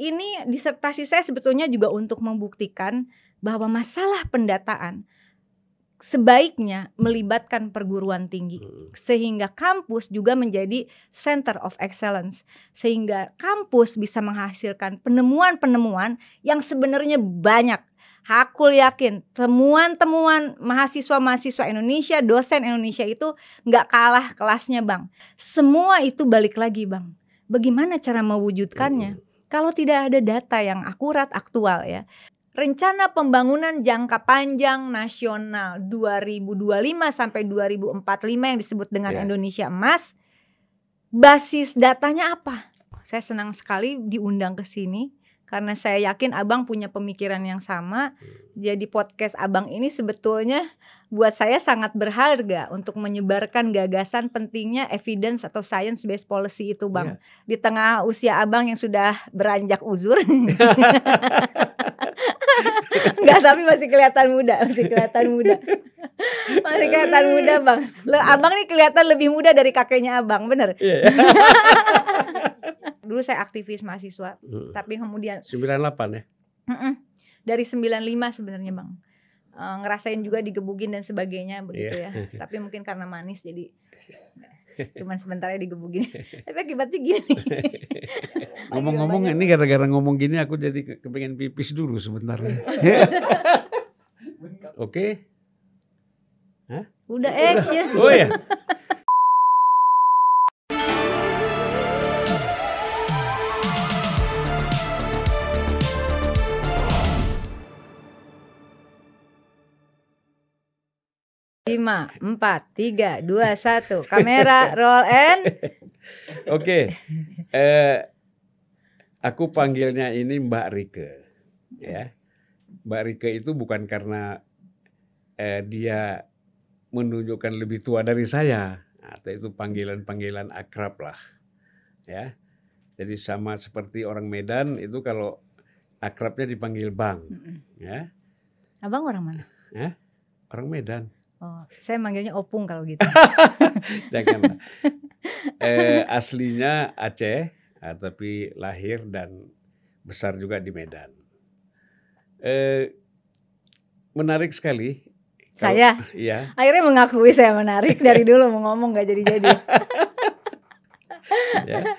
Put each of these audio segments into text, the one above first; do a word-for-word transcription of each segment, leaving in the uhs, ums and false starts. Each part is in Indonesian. ini disertasi saya sebetulnya juga untuk membuktikan bahwa masalah pendataan sebaiknya melibatkan perguruan tinggi, sehingga kampus juga menjadi center of excellence, sehingga kampus bisa menghasilkan penemuan-penemuan yang sebenarnya banyak. Aku yakin temuan-temuan mahasiswa-mahasiswa Indonesia, dosen Indonesia itu nggak kalah kelasnya, Bang. Semua itu balik lagi, Bang, bagaimana cara mewujudkannya kalau tidak ada data yang akurat, aktual ya. Rencana pembangunan jangka panjang nasional dua ribu dua puluh lima sampai dua ribu empat puluh lima yang disebut dengan yeah. Indonesia Emas, basis datanya apa? Saya senang sekali diundang ke sini karena saya yakin Abang punya pemikiran yang sama. Jadi podcast Abang ini sebetulnya buat saya sangat berharga untuk menyebarkan gagasan pentingnya evidence atau science based policy itu, Bang. Yeah. Di tengah usia Abang yang sudah beranjak uzur. Enggak, tapi masih kelihatan muda, masih kelihatan muda. Masih kelihatan muda, Bang. Abang nih kelihatan lebih muda dari kakeknya Abang, bener? Yeah. Dulu saya aktivis mahasiswa, hmm. tapi kemudian sembilan delapan ya? Uh-uh. Dari sembilan lima sebenarnya, Bang. E, ngerasain juga digebukin dan sebagainya begitu yeah. ya. Tapi mungkin karena manis jadi cuman sebentar digebukin. Tapi akibatnya gini. Ngomong-ngomong ini gara-gara ngomong gini aku jadi kepengen pipis dulu sebentar. Oke. Hah? Udah action. Oh ya. lima, empat, tiga, dua, satu. Kamera roll and oke, okay. eh, aku panggilnya ini Mbak Rieke ya. Mbak Rieke itu bukan karena eh, dia menunjukkan lebih tua dari saya, atau itu panggilan-panggilan akrab lah ya. Jadi sama seperti orang Medan itu kalau akrabnya dipanggil Bang ya. Abang orang mana? Eh? Orang Medan. Oh, saya manggilnya Opung kalau gitu. Janganlah. Eh, aslinya Aceh, eh, tapi lahir dan besar juga di Medan. Eh, menarik sekali. Kalau, saya? Iya. Akhirnya mengakui saya menarik dari dulu, mau ngomong gak jadi-jadi. Ya.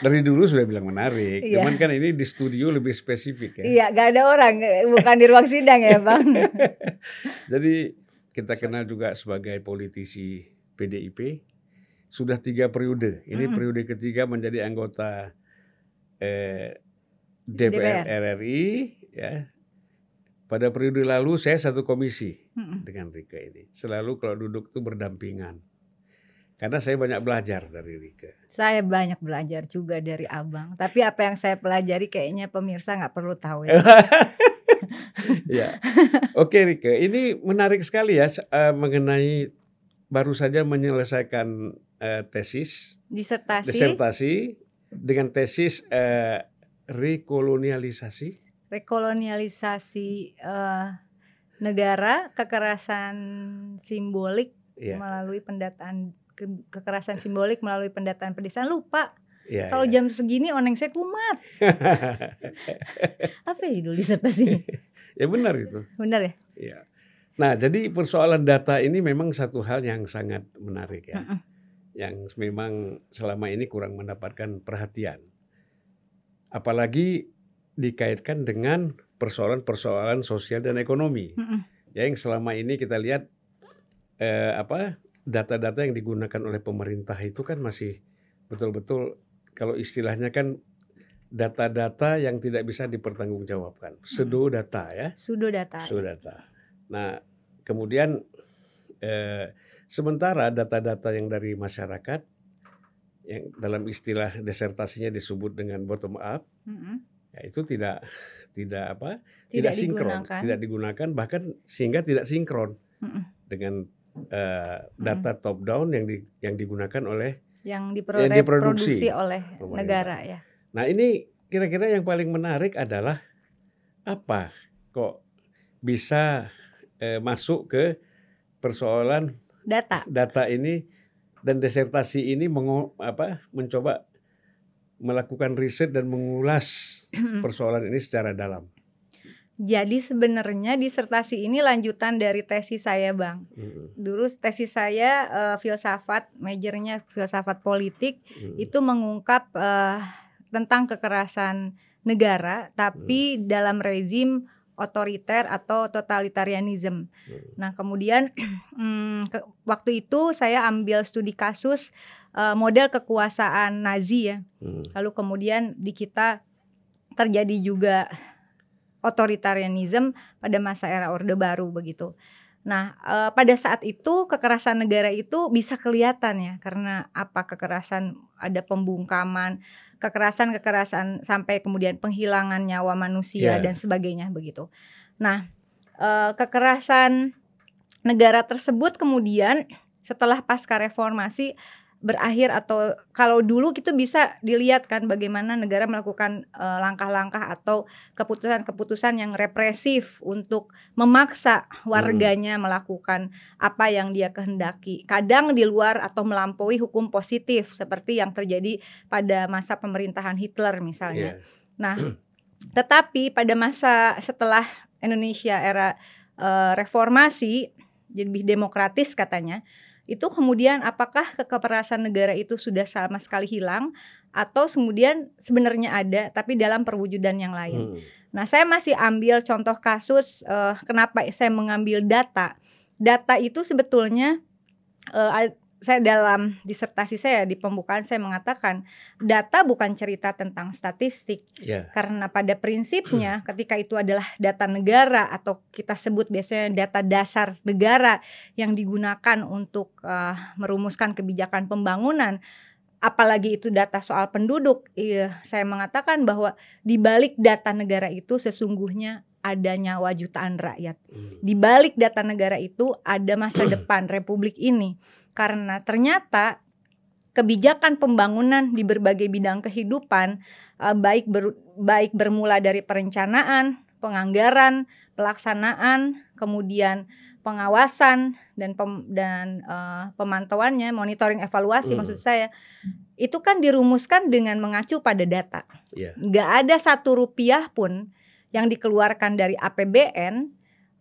Dari dulu sudah bilang menarik, iya. Cuman kan ini di studio lebih spesifik ya. Iya, gak ada orang, bukan di ruang sidang ya, Bang. Jadi kita kenal juga sebagai politisi P D I P, sudah tiga periode. Ini hmm. periode ketiga menjadi anggota eh, D P R R I. Ya. Pada periode lalu saya satu komisi hmm. dengan Rieke ini. Selalu kalau duduk tuh berdampingan. Karena saya banyak belajar dari Rieke. Saya banyak belajar juga dari Abang. Tapi apa yang saya pelajari kayaknya pemirsa nggak perlu tahu ya. Ya, oke Rieke, ini menarik sekali ya uh, mengenai baru saja menyelesaikan uh, tesis, disertasi, disertasi dengan tesis uh, rekolonialisasi, rekolonialisasi uh, negara, kekerasan simbolik yeah. melalui pendataan ke, kekerasan simbolik melalui pendataan pedesaan. Lupa. Ya, kalau ya. Jam segini oneng saya kumat. Apa ya judul disertasinya? Ya benar itu. Benar ya? Ya. Nah, jadi persoalan data ini memang satu hal yang sangat menarik ya. Uh-uh. Yang memang selama ini kurang mendapatkan perhatian. Apalagi dikaitkan dengan persoalan-persoalan sosial dan ekonomi. Uh-uh. Ya, yang selama ini kita lihat eh, apa data-data yang digunakan oleh pemerintah itu kan masih betul-betul kalau istilahnya kan data-data yang tidak bisa dipertanggungjawabkan. Pseudo data ya. Pseudo data. Pseudo data. Nah kemudian eh, sementara data-data yang dari masyarakat yang dalam istilah disertasinya disebut dengan bottom up, mm-hmm. ya itu tidak tidak apa tidak, tidak sinkron, digunakan. tidak digunakan bahkan sehingga tidak sinkron mm-hmm. dengan eh, data mm-hmm. top down yang di, yang digunakan oleh yang diproduksi, yang diproduksi oleh pemerintah. Negara ya. Nah ini kira-kira yang paling menarik adalah apa kok bisa eh, masuk ke persoalan data data ini dan disertasi ini mengo, apa, mencoba melakukan riset dan mengulas persoalan ini secara dalam. Jadi sebenarnya disertasi ini lanjutan dari tesis saya, Bang. Mm. Dulu tesis saya uh, filsafat, majornya filsafat politik, mm. itu mengungkap uh, tentang kekerasan negara, tapi mm. dalam rezim otoriter atau totalitarianism. Mm. Nah kemudian um, ke, waktu itu saya ambil studi kasus uh, model kekuasaan Nazi ya. Mm. Lalu kemudian di kita terjadi juga otoritarianism pada masa era Orde Baru begitu. Nah, e, pada saat itu kekerasan negara itu bisa kelihatan ya, karena apa, kekerasan ada pembungkaman, kekerasan-kekerasan sampai kemudian penghilangan nyawa manusia yeah. dan sebagainya begitu. Nah, e, kekerasan negara tersebut kemudian setelah pasca reformasi berakhir, atau kalau dulu itu bisa dilihat kan bagaimana negara melakukan langkah-langkah uh, atau keputusan-keputusan yang represif untuk memaksa warganya hmm. melakukan apa yang dia kehendaki, kadang di luar atau melampaui hukum positif seperti yang terjadi pada masa pemerintahan Hitler misalnya. Yes. Nah, tetapi pada masa setelah Indonesia era uh, reformasi jadi lebih demokratis katanya, itu kemudian apakah kekerasan negara itu sudah sama sekali hilang atau kemudian sebenarnya ada tapi dalam perwujudan yang lain. Hmm. Nah, saya masih ambil contoh kasus uh, kenapa saya mengambil data. Data itu sebetulnya uh, saya dalam disertasi saya di pembukaan saya mengatakan data bukan cerita tentang statistik. Yeah. Karena pada prinsipnya ketika itu adalah data negara atau kita sebut biasanya data dasar negara yang digunakan untuk uh, merumuskan kebijakan pembangunan, apalagi itu data soal penduduk, iya, saya mengatakan bahwa di balik data negara itu sesungguhnya ada nyawa jutaan rakyat. Di balik data negara itu ada masa depan republik ini. Karena ternyata kebijakan pembangunan di berbagai bidang kehidupan, baik ber, baik bermula dari perencanaan, penganggaran, pelaksanaan, kemudian pengawasan dan pem, dan uh, pemantauannya, monitoring evaluasi hmm. maksud saya, itu kan dirumuskan dengan mengacu pada data. Yeah. Nggak ada satu rupiah pun yang dikeluarkan dari A P B N,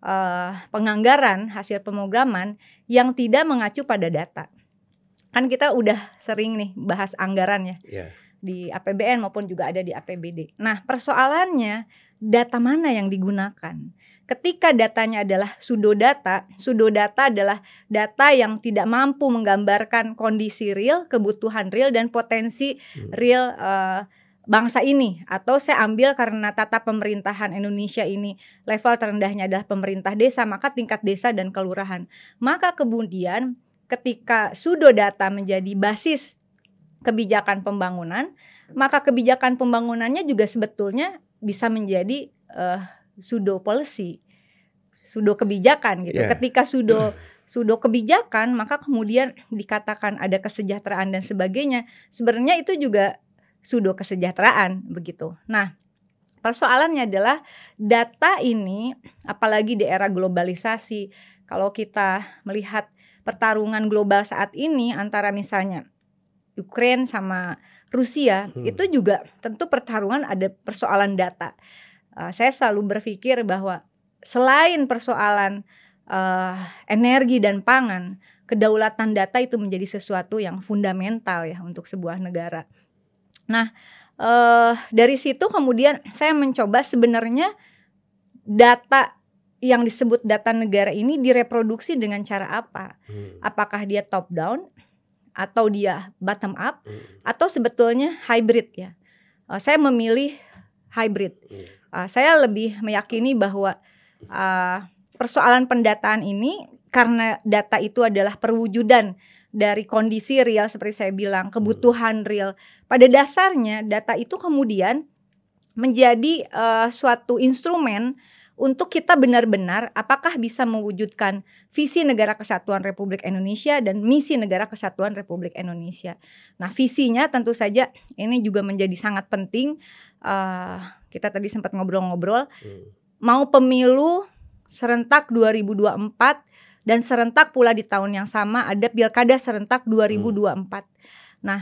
uh, penganggaran, hasil pemrograman yang tidak mengacu pada data. Kan kita udah sering nih bahas anggaran ya, yeah. di A P B N maupun juga ada di A P B D. Nah persoalannya data mana yang digunakan? Ketika datanya adalah pseudodata, pseudodata adalah data yang tidak mampu menggambarkan kondisi real, kebutuhan real, dan potensi real uh, bangsa ini. Atau saya ambil karena tata pemerintahan Indonesia ini level terendahnya adalah pemerintah desa, maka tingkat desa dan kelurahan. Maka kemudian ketika pseudodata menjadi basis kebijakan pembangunan, maka kebijakan pembangunannya juga sebetulnya bisa menjadi Uh, pseudo policy, pseudo kebijakan gitu. Yeah. Ketika pseudo pseudo kebijakan, maka kemudian dikatakan ada kesejahteraan dan sebagainya. Sebenarnya itu juga pseudo kesejahteraan begitu. Nah, persoalannya adalah data ini, apalagi di era globalisasi. Kalau kita melihat pertarungan global saat ini antara misalnya Ukraine sama Rusia, hmm. itu juga tentu pertarungan ada persoalan data. Uh, saya selalu berpikir bahwa selain persoalan uh, energi dan pangan, kedaulatan data itu menjadi sesuatu yang fundamental ya untuk sebuah negara. Nah, uh, dari situ kemudian saya mencoba sebenarnya data yang disebut data negara ini direproduksi dengan cara apa? Hmm. Apakah dia top down atau dia bottom up hmm. atau sebetulnya hybrid ya? Uh, saya memilih hybrid. Hmm. Uh, saya lebih meyakini bahwa uh, persoalan pendataan ini karena data itu adalah perwujudan dari kondisi real seperti saya bilang, kebutuhan real. Pada dasarnya data itu kemudian menjadi uh, suatu instrumen untuk kita benar-benar apakah bisa mewujudkan visi negara kesatuan Republik Indonesia dan misi negara kesatuan Republik Indonesia. Nah visinya tentu saja ini juga menjadi sangat penting. Uh, kita tadi sempat ngobrol-ngobrol. Hmm. Mau pemilu serentak dua ribu dua puluh empat dan serentak pula di tahun yang sama ada pilkada serentak dua ribu dua puluh empat. Hmm. Nah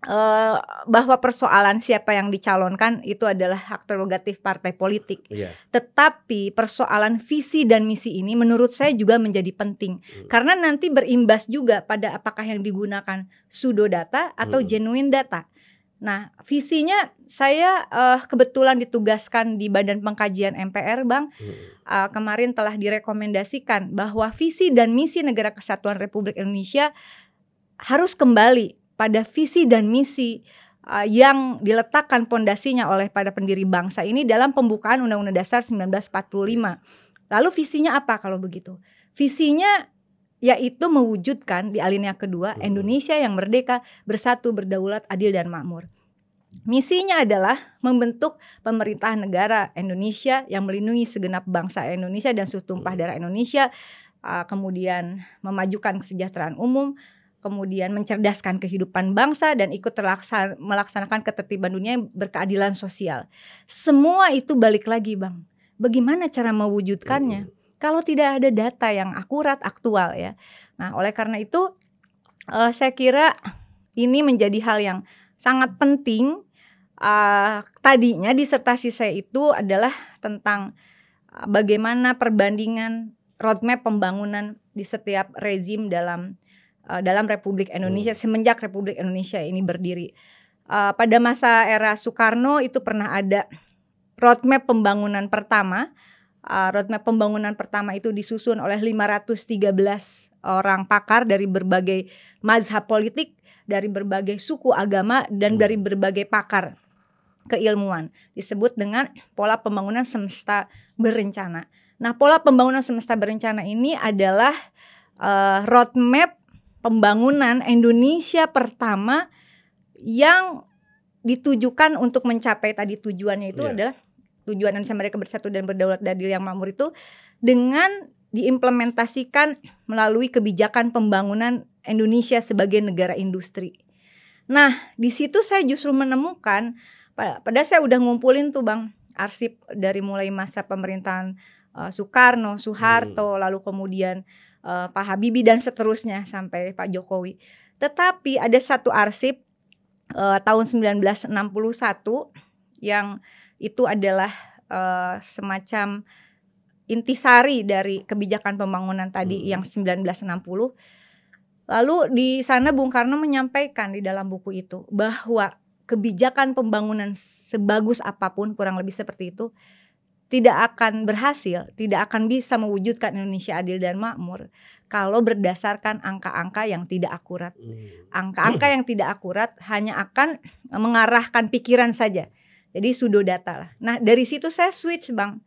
Uh, bahwa persoalan siapa yang dicalonkan itu adalah hak prerogatif partai politik. Yeah. Tetapi persoalan visi dan misi ini menurut saya juga menjadi penting. Mm. Karena nanti berimbas juga pada apakah yang digunakan pseudo data atau mm. genuine data. Nah, visinya saya uh, kebetulan ditugaskan di Badan Pengkajian M P R, Bang. Mm. Uh, kemarin telah direkomendasikan bahwa visi dan misi Negara Kesatuan Republik Indonesia harus kembali pada visi dan misi uh, yang diletakkan pondasinya oleh para pendiri bangsa ini dalam pembukaan Undang-Undang Dasar seribu sembilan ratus empat puluh lima. Lalu visinya apa kalau begitu? Visinya yaitu mewujudkan di alinea kedua, Indonesia yang merdeka, bersatu, berdaulat, adil, dan makmur. Misinya adalah membentuk pemerintahan negara Indonesia yang melindungi segenap bangsa Indonesia dan setumpah darah Indonesia, uh, kemudian memajukan kesejahteraan umum, kemudian mencerdaskan kehidupan bangsa dan ikut terlaksan, melaksanakan ketertiban dunia yang berkeadilan sosial. Semua itu balik lagi, Bang, bagaimana cara mewujudkannya mm-hmm. kalau tidak ada data yang akurat, aktual, ya. Nah, oleh karena itu uh, saya kira ini menjadi hal yang sangat penting. uh, Tadinya disertasi saya itu adalah tentang uh, bagaimana perbandingan roadmap pembangunan di setiap rezim dalam dalam Republik Indonesia, hmm. semenjak Republik Indonesia ini berdiri. Uh, pada masa era Soekarno itu pernah ada roadmap pembangunan pertama. Uh, roadmap pembangunan pertama itu disusun oleh lima ratus tiga belas orang pakar dari berbagai mazhab politik, dari berbagai suku agama, dan hmm. dari berbagai pakar keilmuan. Disebut dengan pola pembangunan semesta berencana. Nah, pola pembangunan semesta berencana ini adalah uh, roadmap pembangunan Indonesia pertama yang ditujukan untuk mencapai tadi tujuannya itu yeah. adalah tujuan Indonesia mereka bersatu dan berdaulat adil yang makmur itu dengan diimplementasikan melalui kebijakan pembangunan Indonesia sebagai negara industri. Nah, di situ saya justru menemukan, padahal saya udah ngumpulin tuh, Bang, arsip dari mulai masa pemerintahan uh, Soekarno, Soeharto, hmm. lalu kemudian Uh, Pak Habibie dan seterusnya sampai Pak Jokowi. Tetapi ada satu arsip uh, tahun seribu sembilan ratus enam puluh satu yang itu adalah uh, semacam intisari dari kebijakan pembangunan tadi hmm. yang seribu sembilan ratus enam puluh. Lalu di sana Bung Karno menyampaikan di dalam buku itu bahwa kebijakan pembangunan sebagus apapun, kurang lebih seperti itu, tidak akan berhasil, tidak akan bisa mewujudkan Indonesia adil dan makmur kalau berdasarkan angka-angka yang tidak akurat. Angka-angka yang tidak akurat hanya akan mengarahkan pikiran saja. Jadi pseudo data lah. Nah, dari situ saya switch, Bang.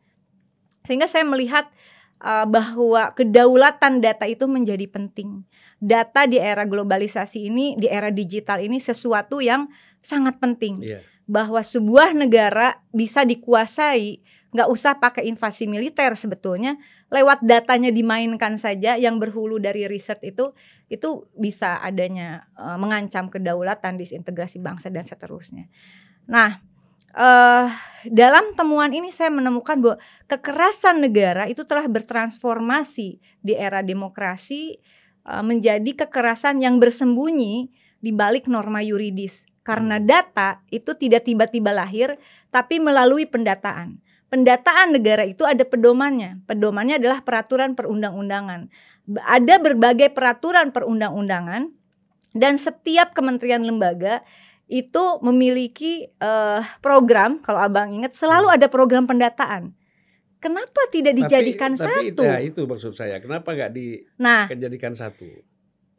Sehingga saya melihat uh, bahwa kedaulatan data itu menjadi penting. Data di era globalisasi ini, di era digital ini sesuatu yang sangat penting. Yeah. Bahwa sebuah negara bisa dikuasai nggak usah pakai invasi militer sebetulnya, lewat datanya dimainkan saja yang berhulu dari riset itu, itu bisa adanya uh, mengancam kedaulatan, disintegrasi bangsa dan seterusnya. Nah, uh, dalam temuan ini saya menemukan bahwa kekerasan negara itu telah bertransformasi di era demokrasi uh, menjadi kekerasan yang bersembunyi di balik norma yuridis. Karena data itu tidak tiba-tiba lahir, tapi melalui pendataan. Pendataan negara itu ada pedomannya. Pedomannya adalah peraturan perundang-undangan. Ada berbagai peraturan perundang-undangan, dan setiap kementerian lembaga itu memiliki uh, program. Kalau Abang ingat, selalu ada program pendataan. Kenapa tidak dijadikan tapi, tapi satu? Nah, itu maksud saya. Kenapa nggak dijadikan nah, satu?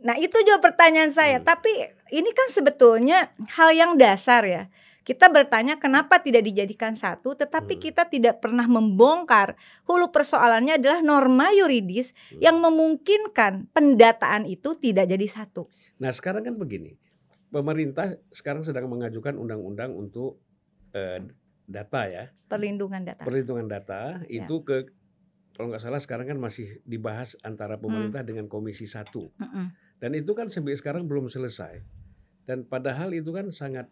Nah, itu juga pertanyaan saya. Hmm. Tapi ini kan sebetulnya hal yang dasar, ya. Kita bertanya kenapa tidak dijadikan satu, tetapi kita tidak pernah membongkar hulu persoalannya adalah norma yuridis yang memungkinkan pendataan itu tidak jadi satu. Nah, sekarang kan begini, pemerintah sekarang sedang mengajukan undang-undang untuk eh, data, ya. Perlindungan data. Perlindungan data itu ya. Ke kalau nggak salah sekarang kan masih dibahas antara pemerintah hmm. dengan Komisi satu. Hmm-mm. Dan itu kan sampai sekarang belum selesai. Dan padahal itu kan sangat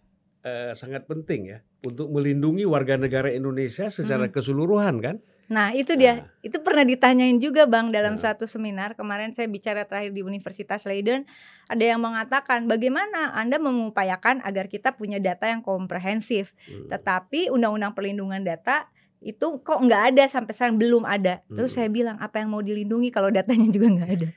Uh, sangat penting, ya, untuk melindungi warga negara Indonesia secara hmm. keseluruhan, kan? Nah itu dia, nah. itu pernah ditanyain juga Bang dalam nah. satu seminar. Kemarin saya bicara terakhir di Universitas Leiden. Ada yang mengatakan bagaimana Anda mengupayakan agar kita punya data yang komprehensif, hmm. tetapi Undang-Undang Perlindungan Data itu kok nggak ada sampai sekarang, belum ada. Terus hmm. saya bilang apa yang mau dilindungi kalau datanya juga nggak ada.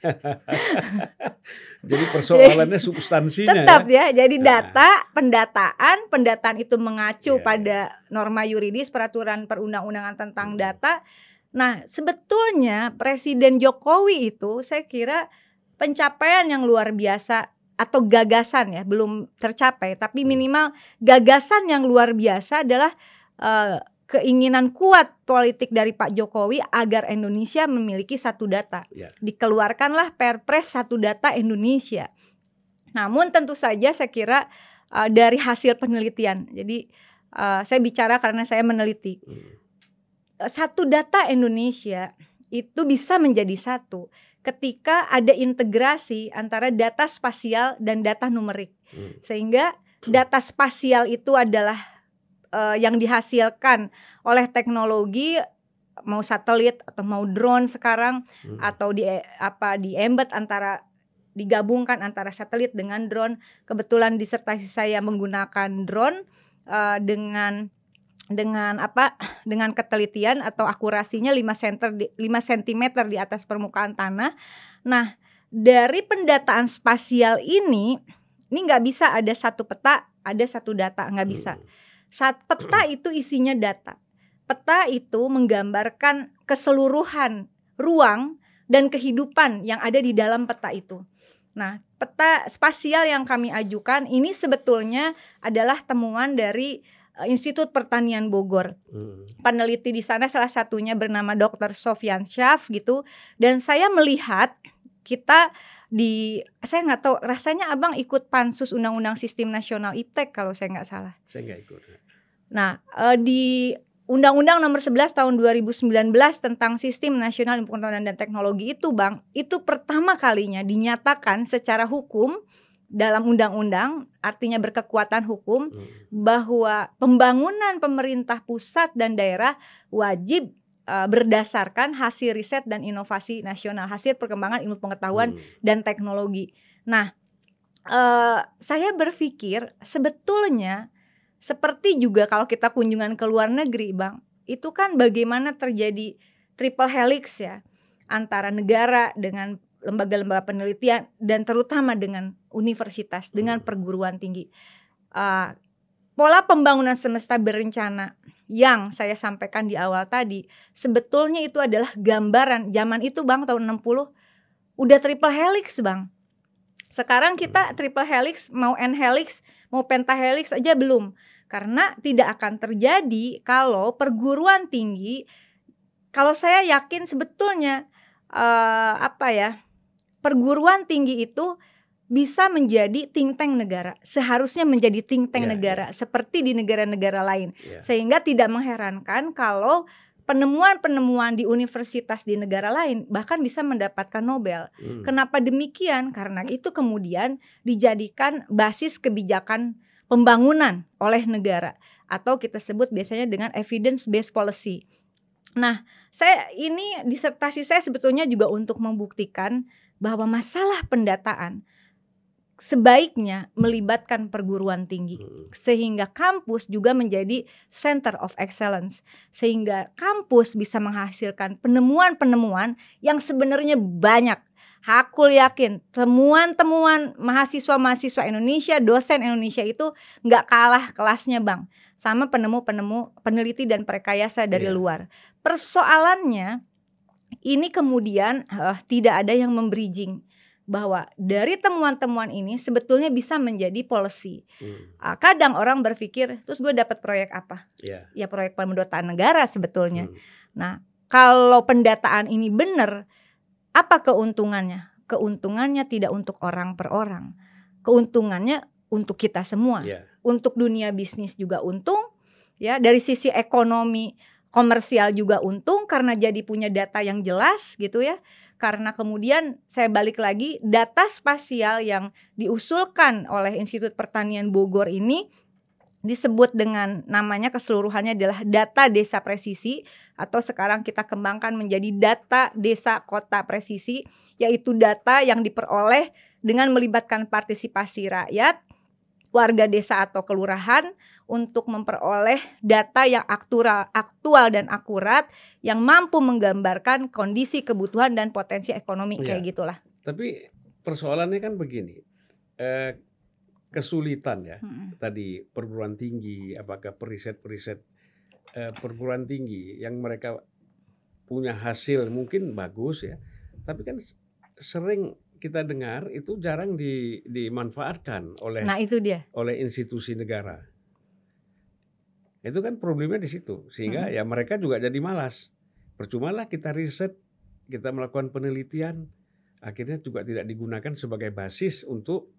Jadi persoalannya substansinya tetap ya. ya. Jadi data, pendataan, pendataan itu mengacu yeah. pada norma yuridis, peraturan perundang-undangan tentang hmm. data. Nah sebetulnya Presiden Jokowi itu saya kira pencapaian yang luar biasa, atau gagasan ya, belum tercapai, tapi minimal gagasan yang luar biasa adalah uh, keinginan kuat politik dari Pak Jokowi agar Indonesia memiliki satu data. Ya. Dikeluarkanlah Perpres Satu Data Indonesia. Namun tentu saja saya kira uh, dari hasil penelitian. Jadi uh, saya bicara karena saya meneliti. Hmm. Satu Data Indonesia itu bisa menjadi satu ketika ada integrasi antara data spasial dan data numerik. Hmm. Sehingga data spasial itu adalah yang dihasilkan oleh teknologi, mau satelit atau mau drone sekarang, hmm. atau di apa di embed antara, digabungkan antara satelit dengan drone. Kebetulan disertasi saya menggunakan drone uh, dengan dengan apa dengan ketelitian atau akurasinya lima sentimeter di atas permukaan tanah. Nah, dari pendataan spasial ini ini nggak bisa ada satu peta, ada satu data, nggak bisa. Hmm. Saat peta itu isinya data. Peta itu menggambarkan keseluruhan ruang dan kehidupan yang ada di dalam peta itu. Nah, peta spasial yang kami ajukan ini sebetulnya adalah temuan dari Institut Pertanian Bogor. Peneliti di sana salah satunya bernama dokter Sofyan Syaf gitu. Dan saya melihat kita di, saya nggak tahu, rasanya Abang ikut pansus Undang-Undang Sistem Nasional I P T E K kalau saya nggak salah. Saya nggak ikut. Nah, di Undang-Undang nomor sebelas tahun dua ribu sembilan belas tentang Sistem Nasional Informasi dan Teknologi itu, Bang, itu pertama kalinya dinyatakan secara hukum dalam undang-undang, artinya berkekuatan hukum, hmm. bahwa pembangunan pemerintah pusat dan daerah wajib uh, berdasarkan hasil riset dan inovasi nasional, hasil perkembangan ilmu pengetahuan hmm. dan teknologi. Nah, uh, saya berpikir sebetulnya seperti juga kalau kita kunjungan ke luar negeri, Bang, itu kan bagaimana terjadi triple helix ya, antara negara dengan lembaga-lembaga penelitian dan terutama dengan universitas, dengan perguruan tinggi. Uh, pola pembangunan semesta berencana yang saya sampaikan di awal tadi, sebetulnya itu adalah gambaran zaman itu, Bang, tahun enam puluh udah triple helix, Bang. Sekarang kita triple helix, mau n-helix, mau pentahelix aja belum. Karena tidak akan terjadi kalau perguruan tinggi, kalau saya yakin sebetulnya uh, apa ya, perguruan tinggi itu bisa menjadi think tank negara, seharusnya menjadi think tank yeah, negara yeah. seperti di negara-negara lain. Yeah. Sehingga tidak mengherankan kalau penemuan-penemuan di universitas di negara lain bahkan bisa mendapatkan Nobel. Hmm. Kenapa demikian? Karena itu kemudian dijadikan basis kebijakan pembangunan oleh negara, atau kita sebut biasanya dengan evidence-based policy. Nah, saya ini disertasi saya sebetulnya juga untuk membuktikan bahwa masalah pendataan sebaiknya melibatkan perguruan tinggi, sehingga kampus juga menjadi center of excellence, sehingga kampus bisa menghasilkan penemuan-penemuan yang sebenarnya banyak. Aku yakin temuan-temuan mahasiswa-mahasiswa Indonesia, dosen Indonesia itu nggak kalah kelasnya, Bang, sama penemu-penemu, peneliti dan perekayasa dari yeah. luar. Persoalannya ini kemudian uh, tidak ada yang membridging bahwa dari temuan-temuan ini sebetulnya bisa menjadi policy. Hmm. Kadang orang berpikir, terus gue dapat proyek apa? Yeah. Ya proyek pendataan negara sebetulnya. Hmm. Nah, kalau pendataan ini benar, apa keuntungannya? Keuntungannya tidak untuk orang per orang. Keuntungannya untuk kita semua. Yeah. Untuk dunia bisnis juga untung, ya, dari sisi ekonomi komersial juga untung karena jadi punya data yang jelas gitu ya. Karena kemudian saya balik lagi, data spasial yang diusulkan oleh Institut Pertanian Bogor ini disebut dengan namanya keseluruhannya adalah data desa presisi, atau sekarang kita kembangkan menjadi data desa kota presisi, yaitu data yang diperoleh dengan melibatkan partisipasi rakyat, warga desa atau kelurahan untuk memperoleh data yang aktual, aktual dan akurat yang mampu menggambarkan kondisi kebutuhan dan potensi ekonomi ya, kayak gitulah. Tapi persoalannya kan begini, eh, kesulitan ya hmm. tadi perguruan tinggi, apakah periset-periset eh, perguruan tinggi yang mereka punya hasil mungkin bagus ya, tapi kan sering kita dengar itu jarang di, dimanfaatkan oleh nah, itu dia. oleh institusi negara. Itu kan problemnya di situ, sehingga hmm. ya mereka juga jadi malas. Percumalah kita riset, kita melakukan penelitian, akhirnya juga tidak digunakan sebagai basis untuk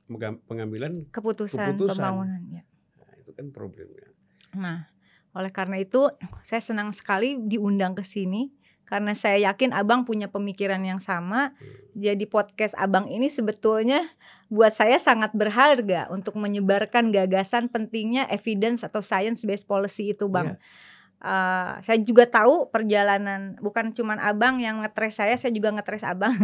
pengambilan keputusan, keputusan. pembangunan. Ya. Nah, itu kan problemnya. Nah, oleh karena itu saya senang sekali diundang ke sini, karena saya yakin abang punya pemikiran yang sama. Hmm. Jadi podcast abang ini sebetulnya buat saya sangat berharga untuk menyebarkan gagasan pentingnya evidence atau science based policy itu, bang. Yeah. Uh, saya juga tahu perjalanan, bukan cuman abang yang ngetres saya, saya juga ngetres abang.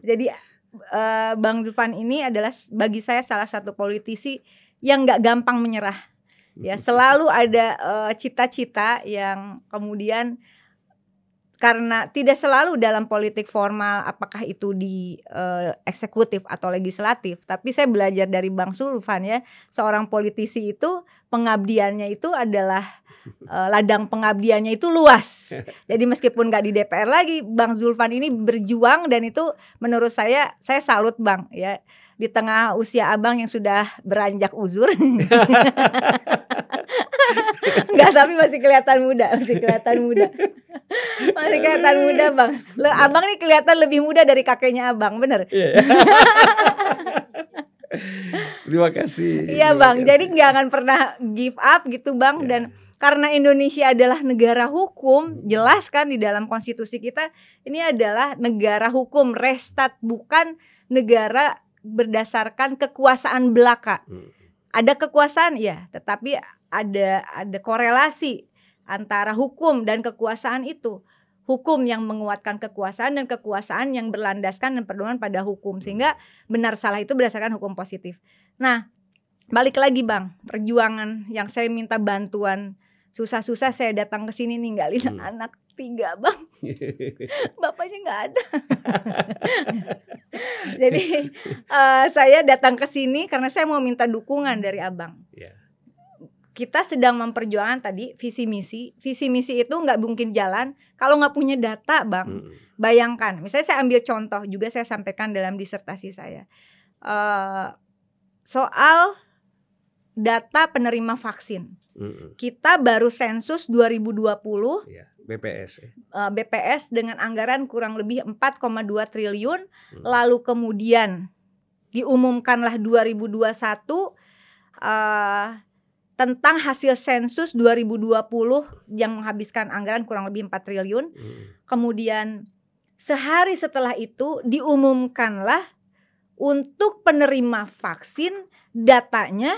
Jadi uh, Bang Zulfan ini adalah bagi saya salah satu politisi yang gak gampang menyerah. Ya, selalu ada cita-cita uh, yang kemudian karena tidak selalu dalam politik formal, apakah itu di uh, eksekutif atau legislatif. Tapi saya belajar dari Bang Zulfan ya, seorang politisi itu pengabdiannya itu adalah ladang pengabdiannya itu luas. Jadi meskipun gak di D P R lagi, Bang Zulfan ini berjuang, dan itu menurut saya, saya salut bang ya, di tengah usia abang yang sudah beranjak uzur. Enggak, tapi masih kelihatan muda, masih kelihatan muda. Masih kelihatan muda, Bang. Loh, abang nih kelihatan lebih muda dari kakeknya abang, bener? Yeah. Terima kasih. Iya, Bang. Kasih. Jadi jangan pernah give up gitu, Bang. Yeah. Dan karena Indonesia adalah negara hukum, jelas kan di dalam konstitusi kita ini adalah negara hukum, restat, bukan negara berdasarkan kekuasaan belaka. Hmm. Ada kekuasaan ya, tetapi ada ada korelasi antara hukum dan kekuasaan itu. Hukum yang menguatkan kekuasaan dan kekuasaan yang berlandaskan dan berdoman pada hukum, sehingga benar salah itu berdasarkan hukum positif. Nah, balik lagi Bang, perjuangan yang saya minta bantuan susah-susah saya datang ke sini ninggalin hmm. anak tiga bang, bapaknya nggak ada. Jadi uh, saya datang ke sini karena saya mau minta dukungan dari abang. Yeah. Kita sedang memperjuangkan tadi visi misi, visi misi itu nggak mungkin jalan kalau nggak punya data bang. Hmm. Bayangkan, misalnya saya ambil contoh juga saya sampaikan dalam disertasi saya uh, soal data penerima vaksin. Hmm. Kita baru sensus dua ribu dua puluh. Yeah. B P S ya. B P S dengan anggaran kurang lebih empat koma dua triliun. Hmm. Lalu kemudian diumumkanlah dua ribu dua puluh satu uh, tentang hasil sensus dua ribu dua puluh yang menghabiskan anggaran kurang lebih empat triliun. Hmm. Kemudian sehari setelah itu diumumkanlah untuk penerima vaksin datanya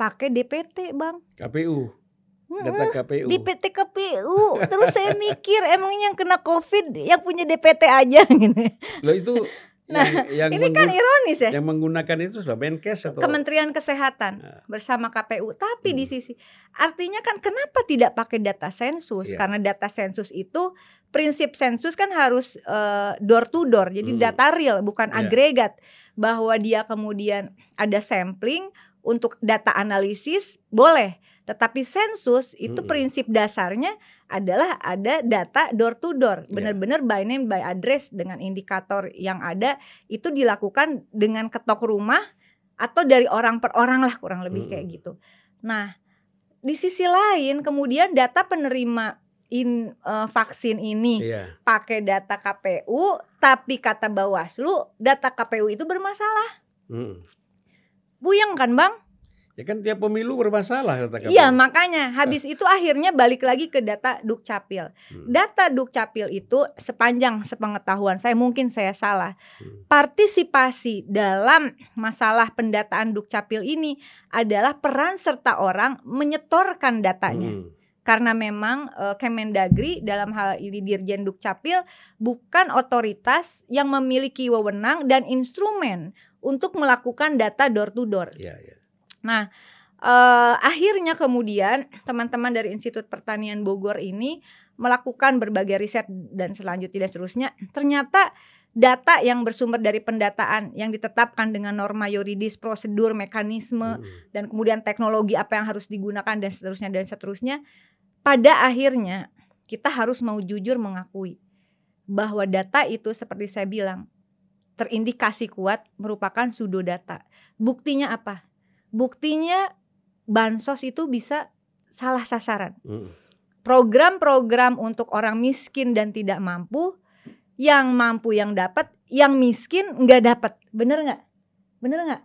pakai D P T, Bang. K P U. Data K P U. D P T K P U. Terus saya mikir emangnya yang kena COVID yang punya D P T aja gitu. Loh itu nah, yang, yang ini kan ironis ya. Yang menggunakan itu sudah Menkes atau Kementerian Kesehatan nah. bersama K P U. Tapi hmm. di sisi artinya kan kenapa tidak pakai data sensus? Yeah. Karena data sensus itu prinsip sensus kan harus uh, door to door. Jadi hmm. data real bukan yeah. agregat, bahwa dia kemudian ada sampling untuk data analisis boleh. Tetapi sensus itu hmm. prinsip dasarnya adalah ada data door to door, benar-benar yeah. by name by address, dengan indikator yang ada itu dilakukan dengan ketok rumah atau dari orang per orang lah kurang lebih hmm. kayak gitu. Nah, di sisi lain kemudian data penerima in, uh, vaksin ini yeah. pakai data K P U, tapi kata Bawaslu data K P U itu bermasalah. Hmm. Buyang kan, Bang? Ya kan tiap pemilu bermasalah. Iya, makanya habis itu akhirnya balik lagi ke data Dukcapil. Hmm. Data Dukcapil itu sepanjang sepengetahuan saya, mungkin saya salah. Hmm. Partisipasi dalam masalah pendataan Dukcapil ini adalah peran serta orang menyetorkan datanya. Hmm. Karena memang e, Kemendagri dalam hal ini Dirjen Dukcapil bukan otoritas yang memiliki wewenang dan instrumen untuk melakukan data door to door. Ya, ya. Nah, e, akhirnya kemudian teman-teman dari Institut Pertanian Bogor ini melakukan berbagai riset dan selanjutnya dan seterusnya. Ternyata data yang bersumber dari pendataan yang ditetapkan dengan norma yuridis, prosedur, mekanisme, hmm. dan kemudian teknologi apa yang harus digunakan dan seterusnya dan seterusnya. Pada akhirnya kita harus mau jujur mengakui bahwa data itu seperti saya bilang terindikasi kuat merupakan pseudodata. Buktinya apa? Buktinya bansos itu bisa salah sasaran. Program-program untuk orang miskin dan tidak mampu, yang mampu yang dapat, yang miskin nggak dapat. Bener nggak? Bener nggak?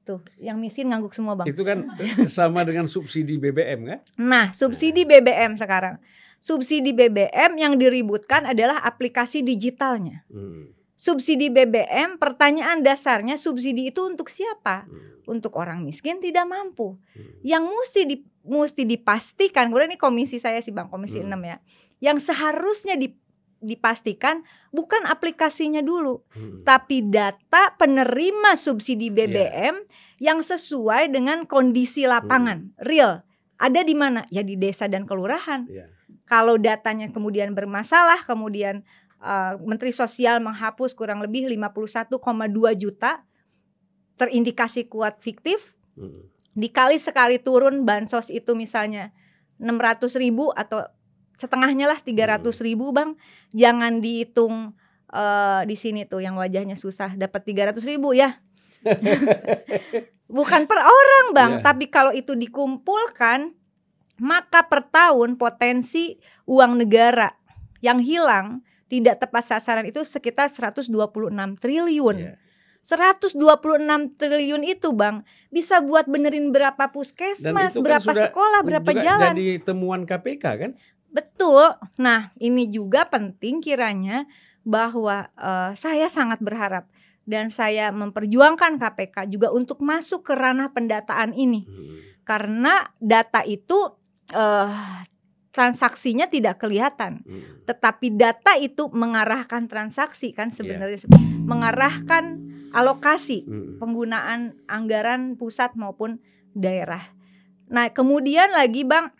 Tuh, yang miskin ngangguk semua, Bang. Itu kan sama dengan subsidi B B M kan? Nah, subsidi B B M sekarang. Subsidi B B M yang diributkan adalah aplikasi digitalnya. Hmm. Subsidi B B M, pertanyaan dasarnya subsidi itu untuk siapa? Hmm. Untuk orang miskin tidak mampu. Hmm. Yang mesti di, mesti dipastikan, kemudian ini komisi saya sih, Bang, komisi hmm. enam ya. Yang seharusnya di dipastikan bukan aplikasinya dulu, hmm. tapi data penerima subsidi B B M yeah. yang sesuai dengan kondisi lapangan, hmm. real. Ada di mana? Ya di desa dan kelurahan. Yeah. Kalau datanya kemudian bermasalah, kemudian uh, Menteri Sosial menghapus kurang lebih lima puluh satu koma dua juta terindikasi kuat fiktif, hmm. dikali sekali turun bansos itu misalnya enam ratus ribu atau setengahnya lah tiga ratus ribu, Bang. Jangan dihitung uh, di sini tuh yang wajahnya susah dapat tiga ratus ribu ya. Bukan per orang, Bang, yeah. tapi kalau itu dikumpulkan maka per tahun potensi uang negara yang hilang tidak tepat sasaran itu sekitar seratus dua puluh enam triliun. Yeah. seratus dua puluh enam triliun itu, Bang, bisa buat benerin berapa puskesmas, kan berapa sekolah, berapa jalan. Jadi temuan K P K kan? Betul. Nah, ini juga penting kiranya bahwa uh, saya sangat berharap dan saya memperjuangkan K P K juga untuk masuk ke ranah pendataan ini. Hmm. Karena data itu uh, transaksinya tidak kelihatan. Hmm. Tetapi data itu mengarahkan transaksi kan sebenarnya, yeah. mengarahkan alokasi hmm. penggunaan anggaran pusat maupun daerah. Nah, kemudian lagi, Bang,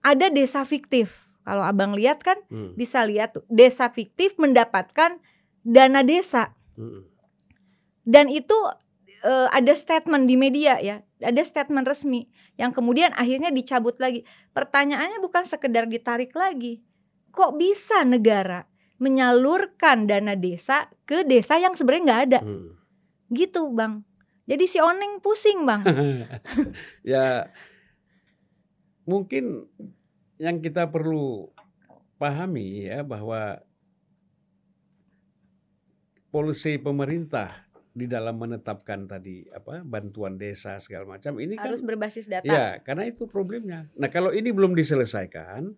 ada desa fiktif. Kalau Abang lihat kan hmm. bisa lihat tuh, desa fiktif mendapatkan dana desa. Hmm. Dan itu e, ada statement di media ya, ada statement resmi yang kemudian akhirnya dicabut lagi. Pertanyaannya bukan sekedar ditarik lagi. Kok bisa negara menyalurkan dana desa ke desa yang sebenarnya nggak ada? Hmm. Gitu, Bang. Jadi si Oneng pusing, Bang. Ya, mungkin yang kita perlu pahami ya bahwa polisi pemerintah di dalam menetapkan tadi apa bantuan desa segala macam ini harus kan, berbasis data. Ya, karena itu problemnya. Nah, kalau ini belum diselesaikan,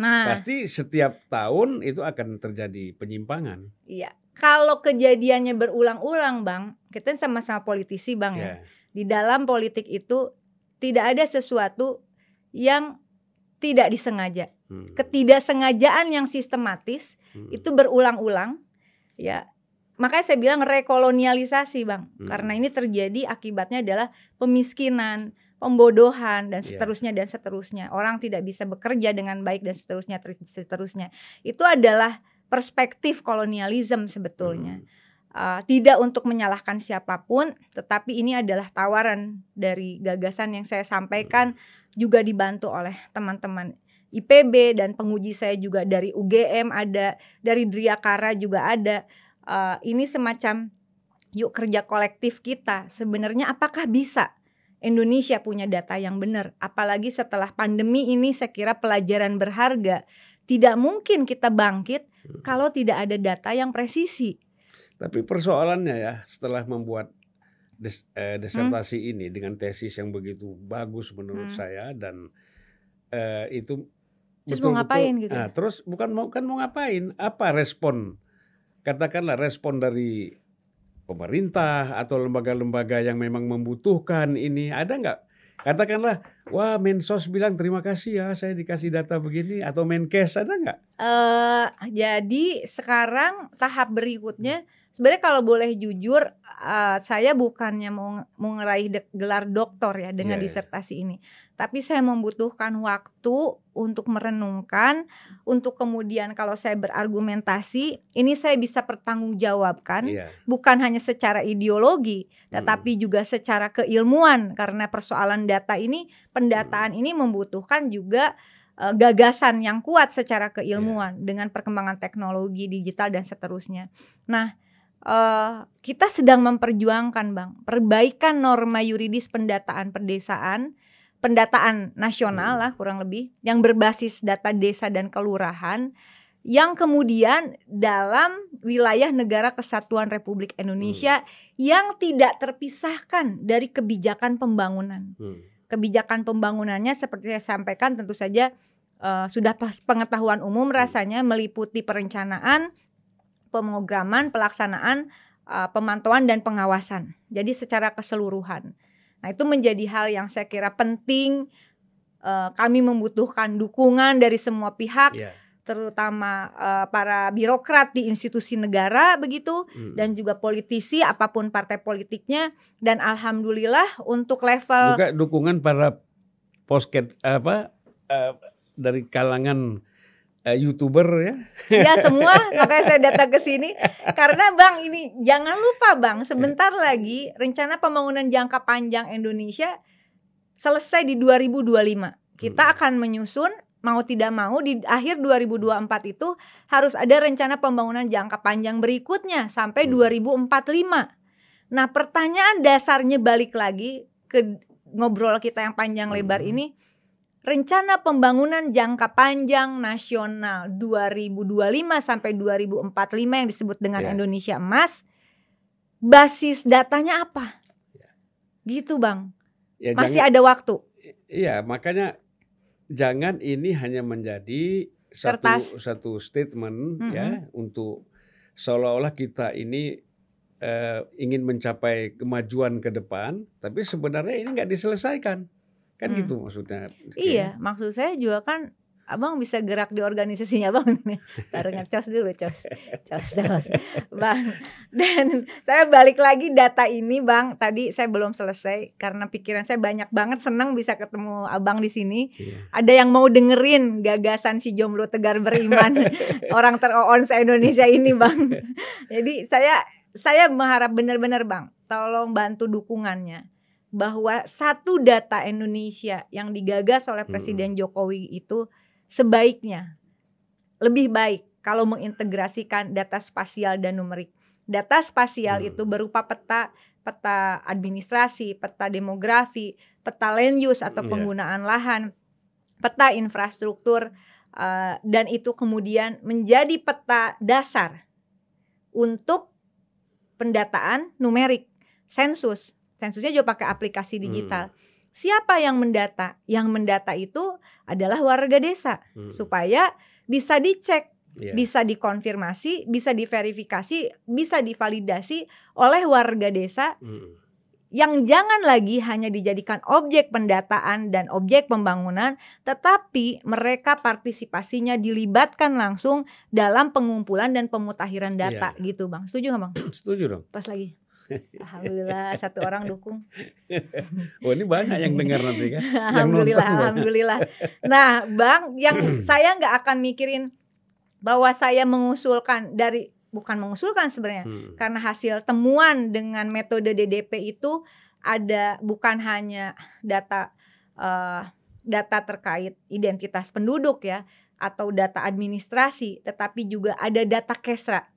nah, pasti setiap tahun itu akan terjadi penyimpangan. Iya. Kalau kejadiannya berulang-ulang, Bang, kita sama-sama politisi, Bang, ya. Ya. Di dalam politik itu tidak ada sesuatu yang tidak disengaja. Hmm. Ketidaksengajaan yang sistematis hmm. itu berulang-ulang ya. Makanya saya bilang rekolonialisasi, Bang. Hmm. Karena ini terjadi akibatnya adalah pemiskinan, pembodohan dan seterusnya yeah. dan seterusnya. Orang tidak bisa bekerja dengan baik dan seterusnya seterusnya. Itu adalah perspektif kolonialisme sebetulnya. Hmm. Uh, tidak untuk menyalahkan siapapun, tetapi ini adalah tawaran dari gagasan yang saya sampaikan hmm. juga dibantu oleh teman-teman I P B dan penguji saya juga dari U G M ada, dari Driakara juga ada. Uh, ini semacam yuk kerja kolektif kita. Sebenarnya apakah bisa Indonesia punya data yang benar? Apalagi setelah pandemi ini saya kira pelajaran berharga. Tidak mungkin kita bangkit hmm. kalau tidak ada data yang presisi. Tapi persoalannya ya setelah membuat des, eh, disertasi hmm. ini dengan tesis yang begitu bagus menurut hmm. saya, dan eh, itu terus betul, mau ngapain betul, gitu? Nah, ya? Terus bukan mau kan mau ngapain? Apa respon? Katakanlah respon dari pemerintah atau lembaga-lembaga yang memang membutuhkan ini ada nggak? Katakanlah, wah Mensos bilang terima kasih ya saya dikasih data begini, atau Menkes ada nggak? Uh, jadi sekarang tahap berikutnya. Sebenarnya kalau boleh jujur, uh, saya bukannya mau, mau ngeraih de- gelar doktor ya dengan yeah, disertasi yeah. ini. Tapi saya membutuhkan waktu untuk merenungkan, untuk kemudian kalau saya berargumentasi, ini saya bisa pertanggungjawabkan, yeah. bukan hanya secara ideologi, tetapi hmm. juga secara keilmuan. Karena persoalan data ini, pendataan hmm. ini membutuhkan juga uh, gagasan yang kuat secara keilmuan yeah. dengan perkembangan teknologi digital dan seterusnya. Nah, Uh, kita sedang memperjuangkan Bang perbaikan norma yuridis pendataan perdesaan, pendataan nasional hmm. lah kurang lebih, yang berbasis data desa dan kelurahan, yang kemudian dalam wilayah negara kesatuan Republik Indonesia hmm. yang tidak terpisahkan dari kebijakan pembangunan. hmm. Kebijakan pembangunannya seperti saya sampaikan tentu saja uh, sudah pengetahuan umum rasanya, meliputi perencanaan, pemrograman, pelaksanaan, uh, pemantauan dan pengawasan. Jadi secara keseluruhan. Nah, itu menjadi hal yang saya kira penting. Uh, kami membutuhkan dukungan dari semua pihak, yeah. terutama uh, para birokrat di institusi negara begitu, mm. dan juga politisi apapun partai politiknya. Dan alhamdulillah untuk level juga dukungan para posket apa uh, dari kalangan YouTuber ya. Ya semua, makanya saya datang ke sini karena Bang ini jangan lupa Bang, sebentar lagi rencana pembangunan jangka panjang Indonesia selesai di dua ribu dua puluh lima. Kita akan menyusun mau tidak mau di akhir dua ribu dua puluh empat itu harus ada rencana pembangunan jangka panjang berikutnya sampai dua ribu empat puluh lima. Nah, pertanyaan dasarnya balik lagi ke ngobrol kita yang panjang lebar ini. Rencana pembangunan jangka panjang nasional dua ribu dua puluh lima sampai dua ribu empat puluh lima yang disebut dengan yeah. Indonesia Emas, basis datanya apa? Yeah. Gitu Bang, ya, masih jangan, ada waktu. Iya, makanya jangan ini hanya menjadi satu, satu statement mm-hmm. ya, untuk seolah-olah kita ini uh, ingin mencapai kemajuan ke depan, tapi sebenarnya ini nggak diselesaikan. Kan hmm. gitu maksudnya. Iya, maksud saya juga kan Abang bisa gerak di organisasinya Bang. Barengan cos dulu, cos. Cos, cos. Bang. Dan saya balik lagi data ini Bang. Tadi saya belum selesai karena pikiran saya banyak banget, senang bisa ketemu Abang di sini. Iya. Ada yang mau dengerin gagasan si jomblo tegar beriman orang ter-oon se-Indonesia ini Bang. Jadi saya saya mengharap benar-benar Bang, tolong bantu dukungannya. Bahwa satu data Indonesia yang digagas oleh Presiden hmm. Jokowi itu sebaiknya lebih baik kalau mengintegrasikan data spasial dan numerik. Data spasial hmm. itu berupa peta, peta administrasi, peta demografi, peta land use atau penggunaan yeah. lahan, peta infrastruktur, uh, dan itu kemudian menjadi peta dasar untuk pendataan numerik, sensus. Sensusnya juga pakai aplikasi digital. Hmm. Siapa yang mendata? Yang mendata itu adalah warga desa hmm. supaya bisa dicek, yeah. bisa dikonfirmasi, bisa diverifikasi, bisa divalidasi oleh warga desa. Hmm. Yang jangan lagi hanya dijadikan objek pendataan dan objek pembangunan, tetapi mereka partisipasinya dilibatkan langsung dalam pengumpulan dan pemutakhiran data, yeah. gitu Bang. Setuju nggak Bang? Setuju dong. Pas lagi. Alhamdulillah satu orang dukung. Oh ini banyak yang dengar nanti kan. Alhamdulillah, alhamdulillah. Nah Bang, yang saya nggak akan mikirin bahwa saya mengusulkan dari bukan mengusulkan sebenarnya, hmm. karena hasil temuan dengan metode D D P itu ada bukan hanya data uh, data terkait identitas penduduk ya atau data administrasi, tetapi juga ada data kesra.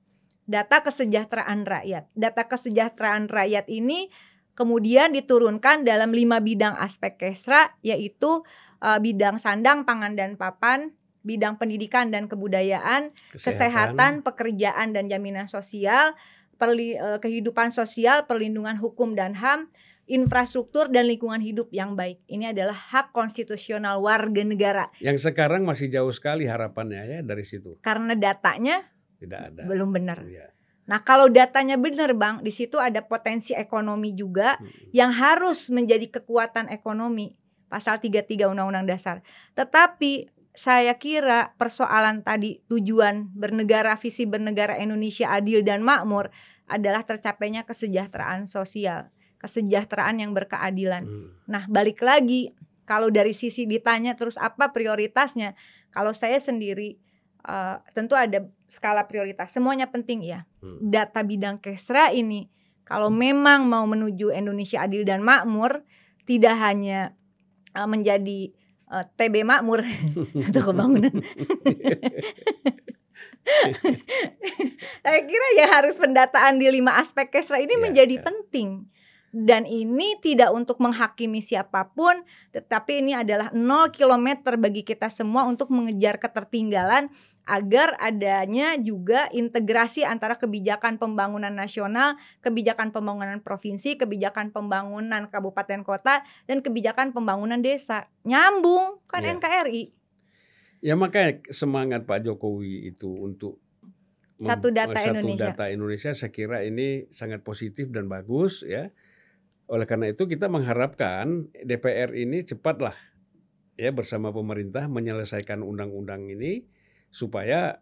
Data kesejahteraan rakyat. Data kesejahteraan rakyat ini kemudian diturunkan dalam lima bidang aspek kesra, yaitu uh, bidang sandang, pangan dan papan, bidang pendidikan dan kebudayaan, kesehatan, kesehatan pekerjaan dan jaminan sosial, perli, eh, kehidupan sosial, perlindungan hukum dan H A M, infrastruktur dan lingkungan hidup yang baik. Ini adalah hak konstitusional warga negara. Yang sekarang masih jauh sekali harapannya ya dari situ. Karena datanya tidak ada. Belum benar. Ya. Nah, kalau datanya benar, Bang, di situ ada potensi ekonomi juga hmm. yang harus menjadi kekuatan ekonomi. Pasal tiga puluh tiga Undang-Undang Dasar. Tetapi saya kira persoalan tadi tujuan bernegara, visi bernegara Indonesia adil dan makmur adalah tercapainya kesejahteraan sosial. Kesejahteraan yang berkeadilan. Hmm. Nah, balik lagi, kalau dari sisi ditanya terus apa prioritasnya, kalau saya sendiri uh, tentu ada skala prioritas. Semuanya penting ya. Hmm. Data bidang Kesra ini, kalau hmm. memang mau menuju Indonesia adil dan makmur, tidak hanya uh, menjadi uh, T B makmur atau pembangunan. Saya kira ya harus pendataan di lima aspek Kesra ini ya, menjadi ya. penting. Dan ini tidak untuk menghakimi siapapun, tetapi ini adalah nol kilometer bagi kita semua untuk mengejar ketertinggalan agar adanya juga integrasi antara kebijakan pembangunan nasional, kebijakan pembangunan provinsi, kebijakan pembangunan kabupaten kota, dan kebijakan pembangunan desa. Nyambung kan ya. N K R I. Ya makanya semangat Pak Jokowi itu untuk satu data satu Indonesia. data Indonesia saya kira ini sangat positif dan bagus ya. Oleh karena itu kita mengharapkan D P R ini cepatlah ya bersama pemerintah menyelesaikan undang-undang ini supaya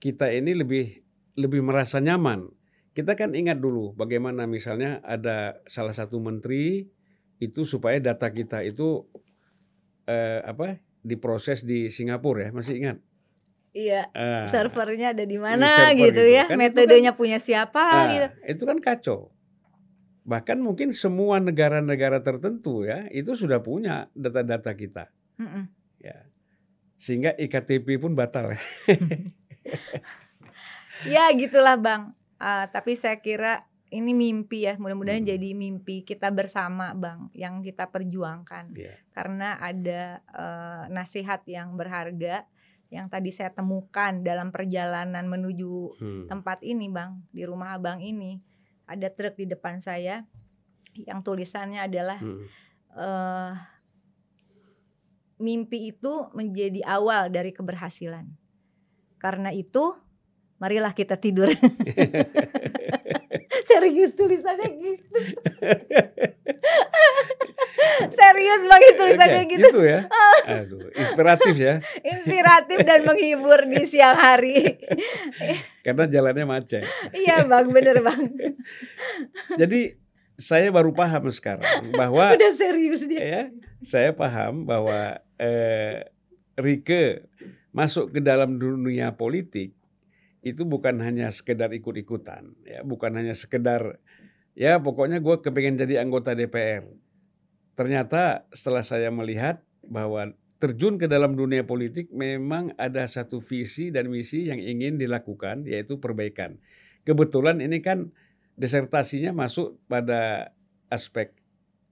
kita ini lebih lebih merasa nyaman. Kita kan ingat dulu bagaimana misalnya ada salah satu menteri itu supaya data kita itu eh, apa diproses di Singapura ya, masih ingat? Iya, ah, servernya ada di mana gitu ya, kan metodenya kan, punya siapa ah, gitu. Itu kan kacau. Bahkan mungkin semua negara-negara tertentu ya itu sudah punya data-data kita, mm-mm. ya sehingga I K T P pun batal. Ya gitulah Bang. Uh, tapi saya kira ini mimpi ya, mudah-mudahan hmm. jadi mimpi kita bersama Bang yang kita perjuangkan. Yeah. Karena ada uh, nasihat yang berharga yang tadi saya temukan dalam perjalanan menuju hmm. tempat ini Bang, di rumah Abang ini. Ada truk di depan saya yang tulisannya adalah hmm. uh, mimpi itu menjadi awal dari keberhasilan. Karena itu marilah kita tidur. Serius tulisannya gitu. Serius banget tulisannya okay, gitu, gitu ya? Aduh, inspiratif ya. Inspiratif dan menghibur di siang hari. Karena jalannya macet. Iya Bang, bener Bang. Jadi saya baru paham sekarang bahwa udah serius dia. Ya, saya paham bahwa eh, Rieke masuk ke dalam dunia politik itu bukan hanya sekedar ikut-ikutan, ya bukan hanya sekedar ya pokoknya gue kepengen jadi anggota D P R. Ternyata setelah saya melihat bahwa terjun ke dalam dunia politik memang ada satu visi dan misi yang ingin dilakukan yaitu perbaikan. Kebetulan ini kan disertasinya masuk pada aspek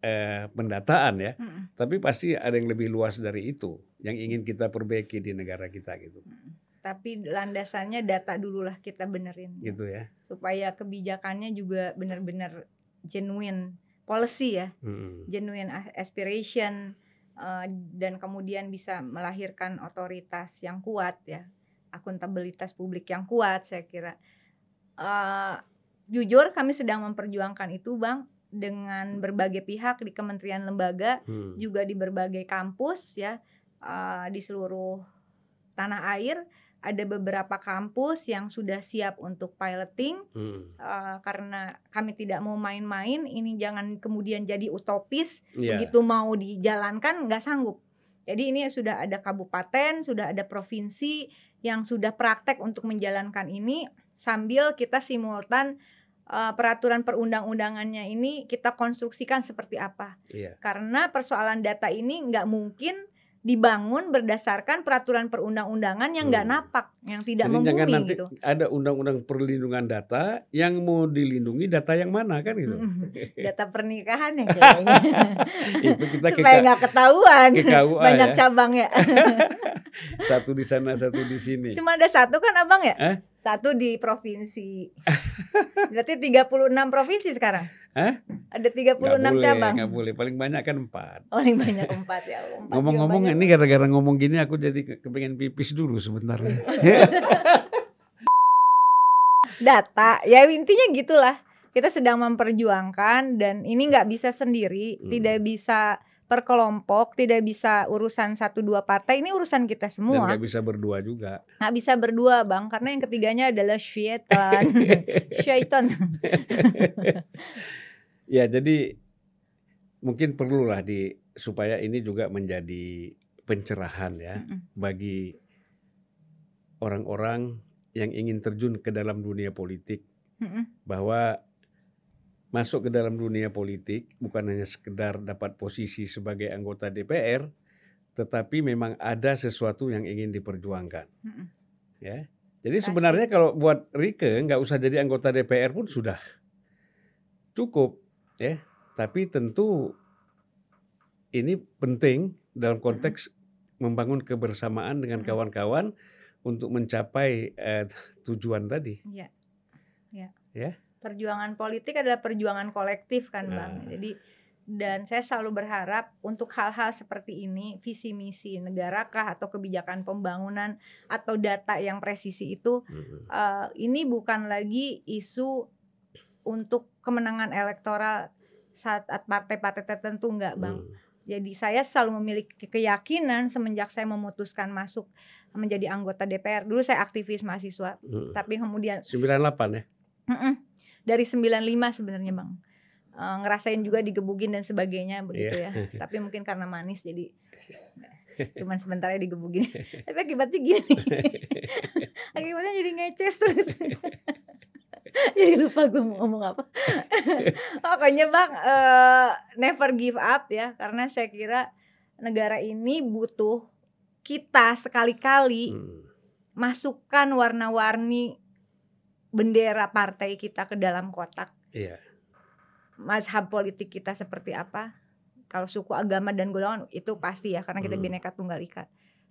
eh, pendataan ya, hmm. tapi pasti ada yang lebih luas dari itu yang ingin kita perbaiki di negara kita gitu. Hmm. Tapi landasannya data dululah kita benerin gitu ya, supaya kebijakannya juga benar-benar genuine policy ya, hmm. genuine aspiration uh, dan kemudian bisa melahirkan otoritas yang kuat ya, akuntabilitas publik yang kuat. Saya kira uh, jujur kami sedang memperjuangkan itu Bang dengan berbagai pihak di kementerian lembaga, hmm. juga di berbagai kampus ya, uh, di seluruh tanah air. Ada beberapa kampus yang sudah siap untuk piloting hmm. uh, karena kami tidak mau main-main. Ini jangan kemudian jadi utopis, yeah. begitu mau dijalankan nggak sanggup. Jadi ini sudah ada kabupaten, sudah ada provinsi yang sudah praktek untuk menjalankan ini sambil kita simultan uh, peraturan perundang-undangannya ini kita konstruksikan seperti apa. Yeah. Karena persoalan data ini nggak mungkin dibangun berdasarkan peraturan perundang-undangan yang nggak hmm. napak, yang tidak Jadi membumi nanti gitu. Ada undang-undang perlindungan data yang mau dilindungi data yang mana kan gitu? Hmm. Data pernikahan yang kayaknya. Itu kita supaya nggak ketahuan. K K U A, banyak ya? Cabang ya. Satu di sana, satu di sini. Cuma ada satu kan Abang ya? Eh? Satu di provinsi. Berarti tiga puluh enam provinsi sekarang? Hah? Ada tiga puluh enam gak boleh, cabang? Gak boleh, paling banyak kan empat. Paling banyak empat ya. Ngomong-ngomong ini gara-gara ngomong gini aku jadi kepengen pipis dulu sebentar. Data, ya intinya gitulah. Kita sedang memperjuangkan dan ini nggak bisa sendiri, hmm. tidak bisa per kelompok, tidak bisa urusan satu dua partai. Ini urusan kita semua. Dan nggak bisa berdua juga. Nggak bisa berdua bang, karena yang ketiganya adalah syaitan. Syaitan. Ya jadi mungkin perlulah di supaya ini juga menjadi pencerahan ya hmm. bagi orang-orang yang ingin terjun ke dalam dunia politik, hmm. bahwa masuk ke dalam dunia politik bukan hanya sekedar dapat posisi sebagai anggota D P R, tetapi memang ada sesuatu yang ingin diperjuangkan. Mm-mm. Ya, jadi sebenarnya kalau buat Rieke nggak usah jadi anggota D P R pun sudah cukup, ya. Tapi tentu ini penting dalam konteks Mm-mm. membangun kebersamaan dengan Mm-mm. kawan-kawan untuk mencapai eh, tujuan tadi. Ya, ya. Ya? Perjuangan politik adalah perjuangan kolektif kan Bang. Nah. Jadi dan saya selalu berharap untuk hal-hal seperti ini, visi misi negarakah atau kebijakan pembangunan atau data yang presisi itu hmm. uh, ini bukan lagi isu untuk kemenangan elektoral saat partai-partai tertentu enggak Bang. Hmm. Jadi saya selalu memiliki keyakinan semenjak saya memutuskan masuk menjadi anggota D P R. Dulu saya aktivis mahasiswa, hmm. tapi kemudian sembilan puluh delapan ya. Mm-mm. Dari sembilan puluh lima sebenarnya bang, e, ngerasain juga digebukin dan sebagainya begitu yeah. ya. Tapi mungkin karena manis jadi cuman sebentarnya digebukin. Tapi akibatnya gini, akibatnya jadi ngeces terus. Jadi lupa gue mau ngomong apa. Pokoknya bang, e, never give up ya. Karena saya kira negara ini butuh kita sekali-kali hmm. masukkan warna-warni bendera partai kita ke dalam kotak. Iya. Mazhab politik kita seperti apa? Kalau suku, agama dan golongan itu pasti ya, karena kita hmm. Bhinneka Tunggal Ika.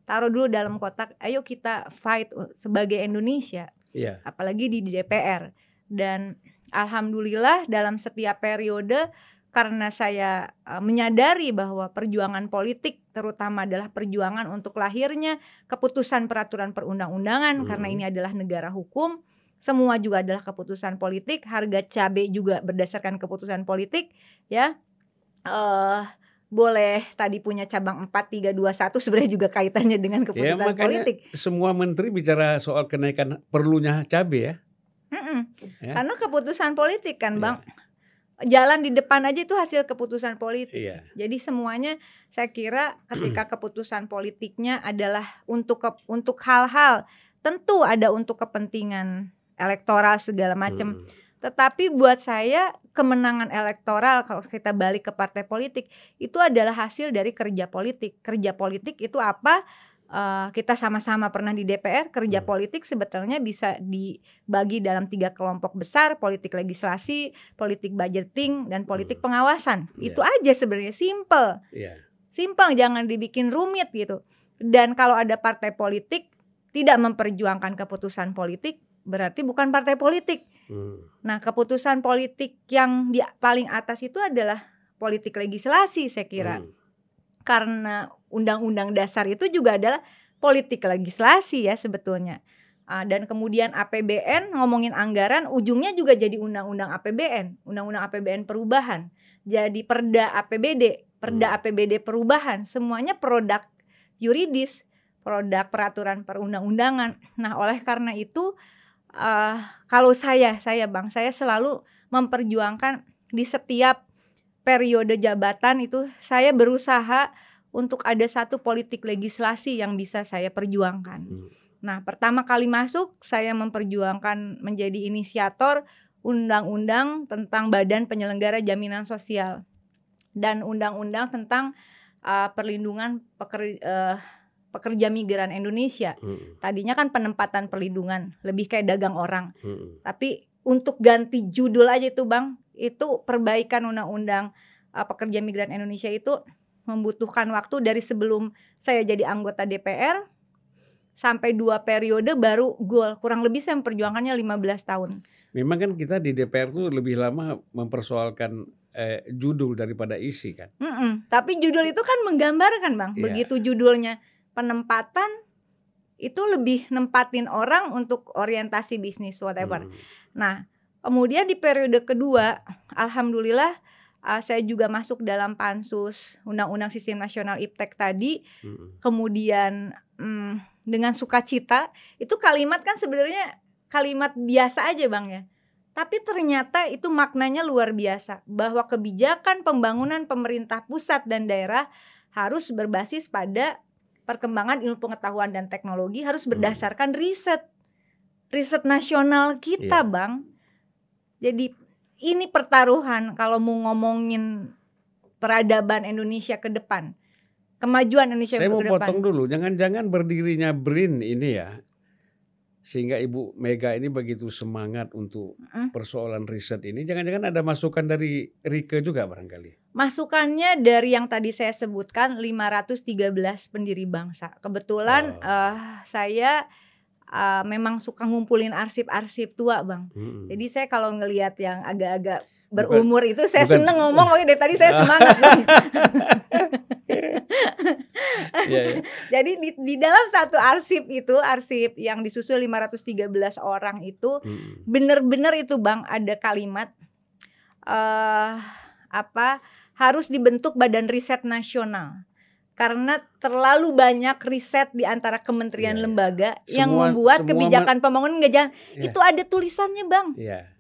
Taruh dulu dalam kotak. Ayo kita fight sebagai Indonesia. Iya. Apalagi di D P R. Dan alhamdulillah dalam setiap periode, karena saya menyadari bahwa perjuangan politik terutama adalah perjuangan untuk lahirnya keputusan peraturan perundang-undangan, hmm. karena ini adalah negara hukum. Semua juga adalah keputusan politik, harga cabai juga berdasarkan keputusan politik, ya. Uh, boleh tadi punya cabang empat, tiga, dua, satu sebenarnya juga kaitannya dengan keputusan ya, politik. Semua menteri bicara soal kenaikan perlunya cabai ya. Mm-mm. Ya. Karena keputusan politik kan, Bang. Ya. Jalan di depan aja itu hasil keputusan politik. Iya. Jadi semuanya saya kira ketika keputusan politiknya adalah untuk untuk hal-hal tentu ada untuk kepentingan elektoral segala macam, hmm. tetapi buat saya kemenangan elektoral kalau kita balik ke partai politik itu adalah hasil dari kerja politik. Kerja politik itu apa? Uh, kita sama-sama pernah di D P R. Kerja hmm. politik sebetulnya bisa dibagi dalam tiga kelompok besar: politik legislasi, politik budgeting, dan politik hmm. pengawasan. Yeah. Itu aja sebenarnya, simple, yeah. simple, jangan dibikin rumit gitu. Dan kalau ada partai politik tidak memperjuangkan keputusan politik, berarti bukan partai politik. Hmm. Nah, keputusan politik yang di paling atas itu adalah politik legislasi, saya kira. Hmm. Karena undang-undang dasar itu juga adalah politik legislasi ya sebetulnya. Uh, dan kemudian A P B N, ngomongin anggaran, ujungnya juga jadi undang-undang A P B N, undang-undang A P B N perubahan. Jadi perda A P B D, perda hmm. A P B D perubahan, semuanya produk yuridis, produk peraturan perundang-undangan. Nah, oleh karena itu Uh, kalau saya, saya bang, saya selalu memperjuangkan di setiap periode jabatan itu saya berusaha untuk ada satu politik legislasi yang bisa saya perjuangkan. Hmm. Nah, pertama kali masuk saya memperjuangkan menjadi inisiator undang-undang tentang Badan Penyelenggara Jaminan Sosial dan undang-undang tentang uh, perlindungan pekerja. Uh, pekerja migran Indonesia. Mm-mm. Tadinya kan penempatan perlindungan, lebih kayak dagang orang. Mm-mm. Tapi untuk ganti judul aja itu bang, itu perbaikan undang-undang uh, pekerja migran Indonesia itu membutuhkan waktu dari sebelum saya jadi anggota D P R sampai dua periode baru goal. Kurang lebih saya memperjuangkannya lima belas tahun. Memang kan kita di D P R tuh lebih lama mempersoalkan eh, judul daripada isi kan. Mm-mm. Tapi judul itu kan menggambarkan Bang. Yeah. Begitu judulnya penempatan itu lebih nempatin orang untuk orientasi bisnis whatever. Mm. Nah kemudian di periode kedua alhamdulillah uh, saya juga masuk dalam pansus Undang-Undang Sistem Nasional Iptek tadi. Mm. Kemudian hmm, dengan sukacita, itu kalimat kan sebenarnya kalimat biasa aja Bang ya, tapi ternyata itu maknanya luar biasa, bahwa kebijakan pembangunan pemerintah pusat dan daerah harus berbasis pada perkembangan ilmu pengetahuan dan teknologi, harus berdasarkan riset riset nasional kita. Yeah. Bang, jadi ini pertaruhan kalau mau ngomongin peradaban Indonesia ke depan, kemajuan Indonesia. Saya mau potong dulu, jangan-jangan berdirinya BRIN ini ya, sehingga Ibu Mega ini begitu semangat untuk uh-huh. persoalan riset ini, jangan-jangan ada masukan dari Rieke juga barangkali. Masukannya dari yang tadi saya sebutkan lima ratus tiga belas pendiri bangsa. Kebetulan oh. uh, saya uh, memang suka ngumpulin arsip-arsip tua Bang. Hmm. Jadi saya kalau ngelihat yang agak-agak berumur bukan, itu saya bukan. seneng ngomong, oh, dari tadi saya semangat. Yeah, yeah. Jadi di, di dalam satu arsip itu, arsip yang disusul lima ratus tiga belas orang itu, hmm. bener-bener itu Bang ada kalimat uh, apa harus dibentuk badan riset nasional karena terlalu banyak riset di antara kementerian yeah, lembaga yeah. yang semua, membuat semua kebijakan pembangunan nggak jalan. Yeah. Itu ada tulisannya Bang. Yeah.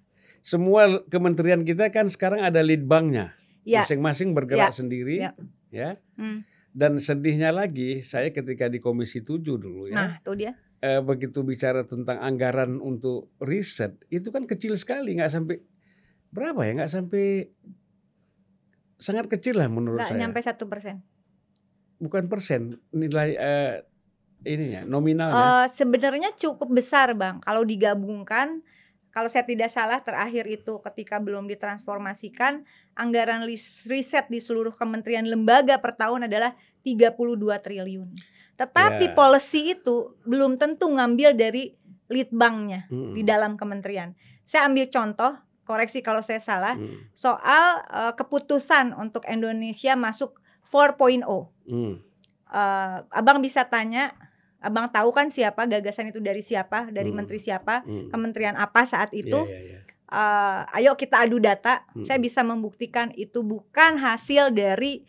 Semua kementerian kita kan sekarang ada litbangnya, yeah. masing-masing bergerak yeah. sendiri, yeah. ya. Hmm. Dan sedihnya lagi, saya ketika di Komisi tujuh dulu ya. Nah, tuh dia. Eh, begitu bicara tentang anggaran untuk riset, itu kan kecil sekali, nggak sampai berapa ya, nggak sampai sangat kecil lah menurut gak saya. Nggak nyampe satu persen. Bukan persen, nilai eh, ininya nominalnya. Uh, sebenarnya cukup besar Bang, kalau digabungkan. Kalau saya tidak salah terakhir itu ketika belum ditransformasikan, anggaran riset di seluruh kementerian lembaga per tahun adalah tiga puluh dua triliun. Tetapi yeah. policy itu belum tentu ngambil dari litbangnya mm. di dalam kementerian. Saya ambil contoh, koreksi kalau saya salah, mm. soal uh, keputusan untuk Indonesia masuk empat titik nol. Mm. Uh, abang bisa tanya, Abang tahu kan siapa, gagasan itu dari siapa, dari hmm. menteri siapa, hmm. kementerian apa saat itu. Yeah, yeah, yeah. Uh, ayo kita adu data, hmm. saya bisa membuktikan itu bukan hasil dari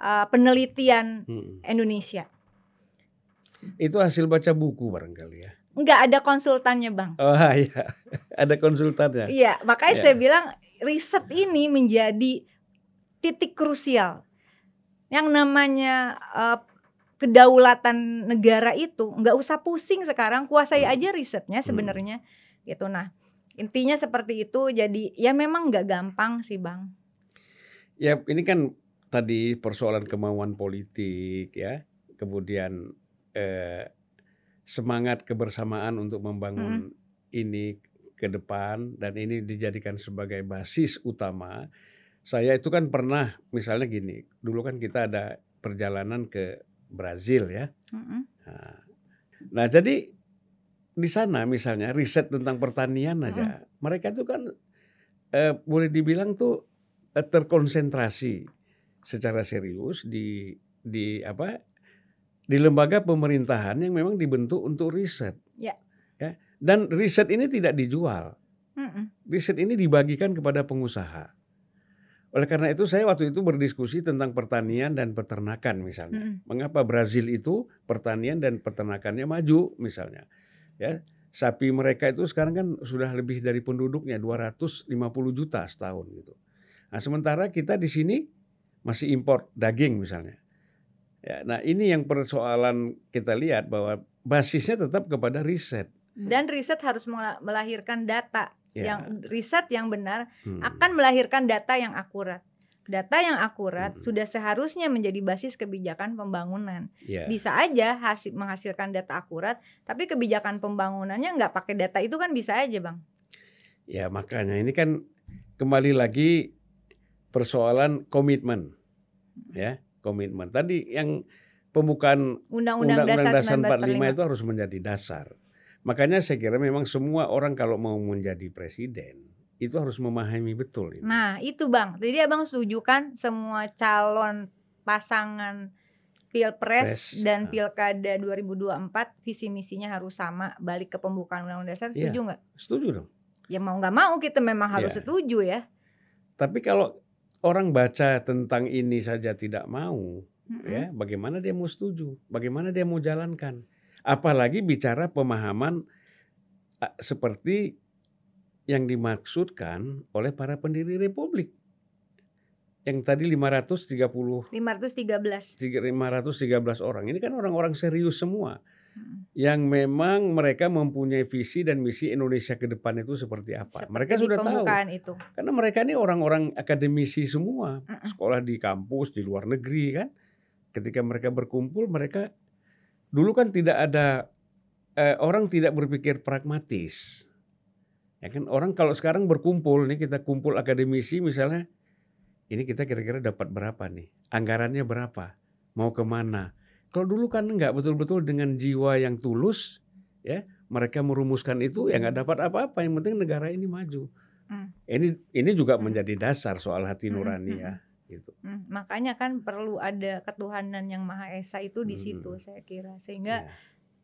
uh, penelitian hmm. Indonesia. Itu hasil baca buku barangkali ya? Enggak, ada konsultannya Bang. Oh iya, ada konsultannya. Iya, makanya yeah. saya bilang riset ini menjadi titik krusial. Yang namanya uh, kedaulatan negara itu nggak usah pusing sekarang, kuasai aja risetnya sebenarnya hmm. gitu. Nah intinya seperti itu. Jadi ya memang nggak gampang sih Bang. Ya ini kan tadi persoalan kemauan politik ya, kemudian eh, semangat kebersamaan untuk membangun hmm. ini ke depan, dan ini dijadikan sebagai basis utama. Saya itu kan pernah misalnya gini, dulu kan kita ada perjalanan ke Brazil ya. Mm-hmm. Nah, nah jadi di sana misalnya riset tentang pertanian aja, mm. mereka itu kan eh, boleh dibilang tuh eh, terkonsentrasi secara serius di di apa di lembaga pemerintahan yang memang dibentuk untuk riset. Yeah. Ya. Dan riset ini tidak dijual, mm-hmm. riset ini dibagikan kepada pengusaha. Oleh karena itu saya waktu itu berdiskusi tentang pertanian dan peternakan misalnya. Hmm. Mengapa Brazil itu pertanian dan peternakannya maju misalnya. Ya, sapi mereka itu sekarang kan sudah lebih dari penduduknya dua ratus lima puluh juta setahun gitu. Nah, sementara kita di sini masih impor daging misalnya. Ya, nah ini yang persoalan kita lihat bahwa basisnya tetap kepada riset. Dan riset harus melahirkan data. Yeah. Yang riset yang benar hmm. akan melahirkan data yang akurat. Data yang akurat hmm. sudah seharusnya menjadi basis kebijakan pembangunan. Yeah. Bisa aja hasil, menghasilkan data akurat, tapi kebijakan pembangunannya nggak pakai data itu kan bisa aja Bang. Ya makanya ini kan kembali lagi persoalan komitmen, ya komitmen. Tadi yang pembukaan Undang-Undang Dasar seribu sembilan ratus empat puluh lima itu harus menjadi dasar. Makanya saya kira memang semua orang kalau mau menjadi presiden itu harus memahami betul ini. Nah itu Bang, jadi Abang setuju kan semua calon pasangan Pilpres Pres, dan nah. Pilkada dua ribu dua puluh empat visi misinya harus sama, balik ke pembukaan Undang-Undang Dasar, setuju nggak? Ya, setuju dong. Ya mau nggak mau kita memang harus ya. setuju ya. Tapi kalau orang baca tentang ini saja tidak mau, mm-hmm. ya bagaimana dia mau setuju? Bagaimana dia mau jalankan? Apalagi bicara pemahaman seperti yang dimaksudkan oleh para pendiri Republik. Yang tadi lima ratus tiga puluh. lima ratus tiga belas. lima ratus tiga belas orang. Ini kan orang-orang serius semua. Hmm. Yang memang mereka mempunyai visi dan misi Indonesia ke depan itu seperti apa. Seperti mereka sudah tahu. Itu. Karena mereka ini orang-orang akademisi semua. Uh-uh. Sekolah di kampus, di luar negeri kan. Ketika mereka berkumpul mereka... Dulu kan tidak ada eh, orang tidak berpikir pragmatis, ya kan, orang kalau sekarang berkumpul nih, kita kumpul akademisi misalnya, ini kita kira-kira dapat berapa nih, anggarannya berapa, mau kemana. Kalau dulu kan nggak, betul-betul dengan jiwa yang tulus, ya mereka merumuskan itu, ya nggak dapat apa-apa. Yang penting negara ini maju. Hmm. Ini ini juga hmm. menjadi dasar soal hati nurani hmm. ya. Gitu. Hmm, makanya kan perlu ada ketuhanan yang Maha Esa itu di situ hmm. saya kira, sehingga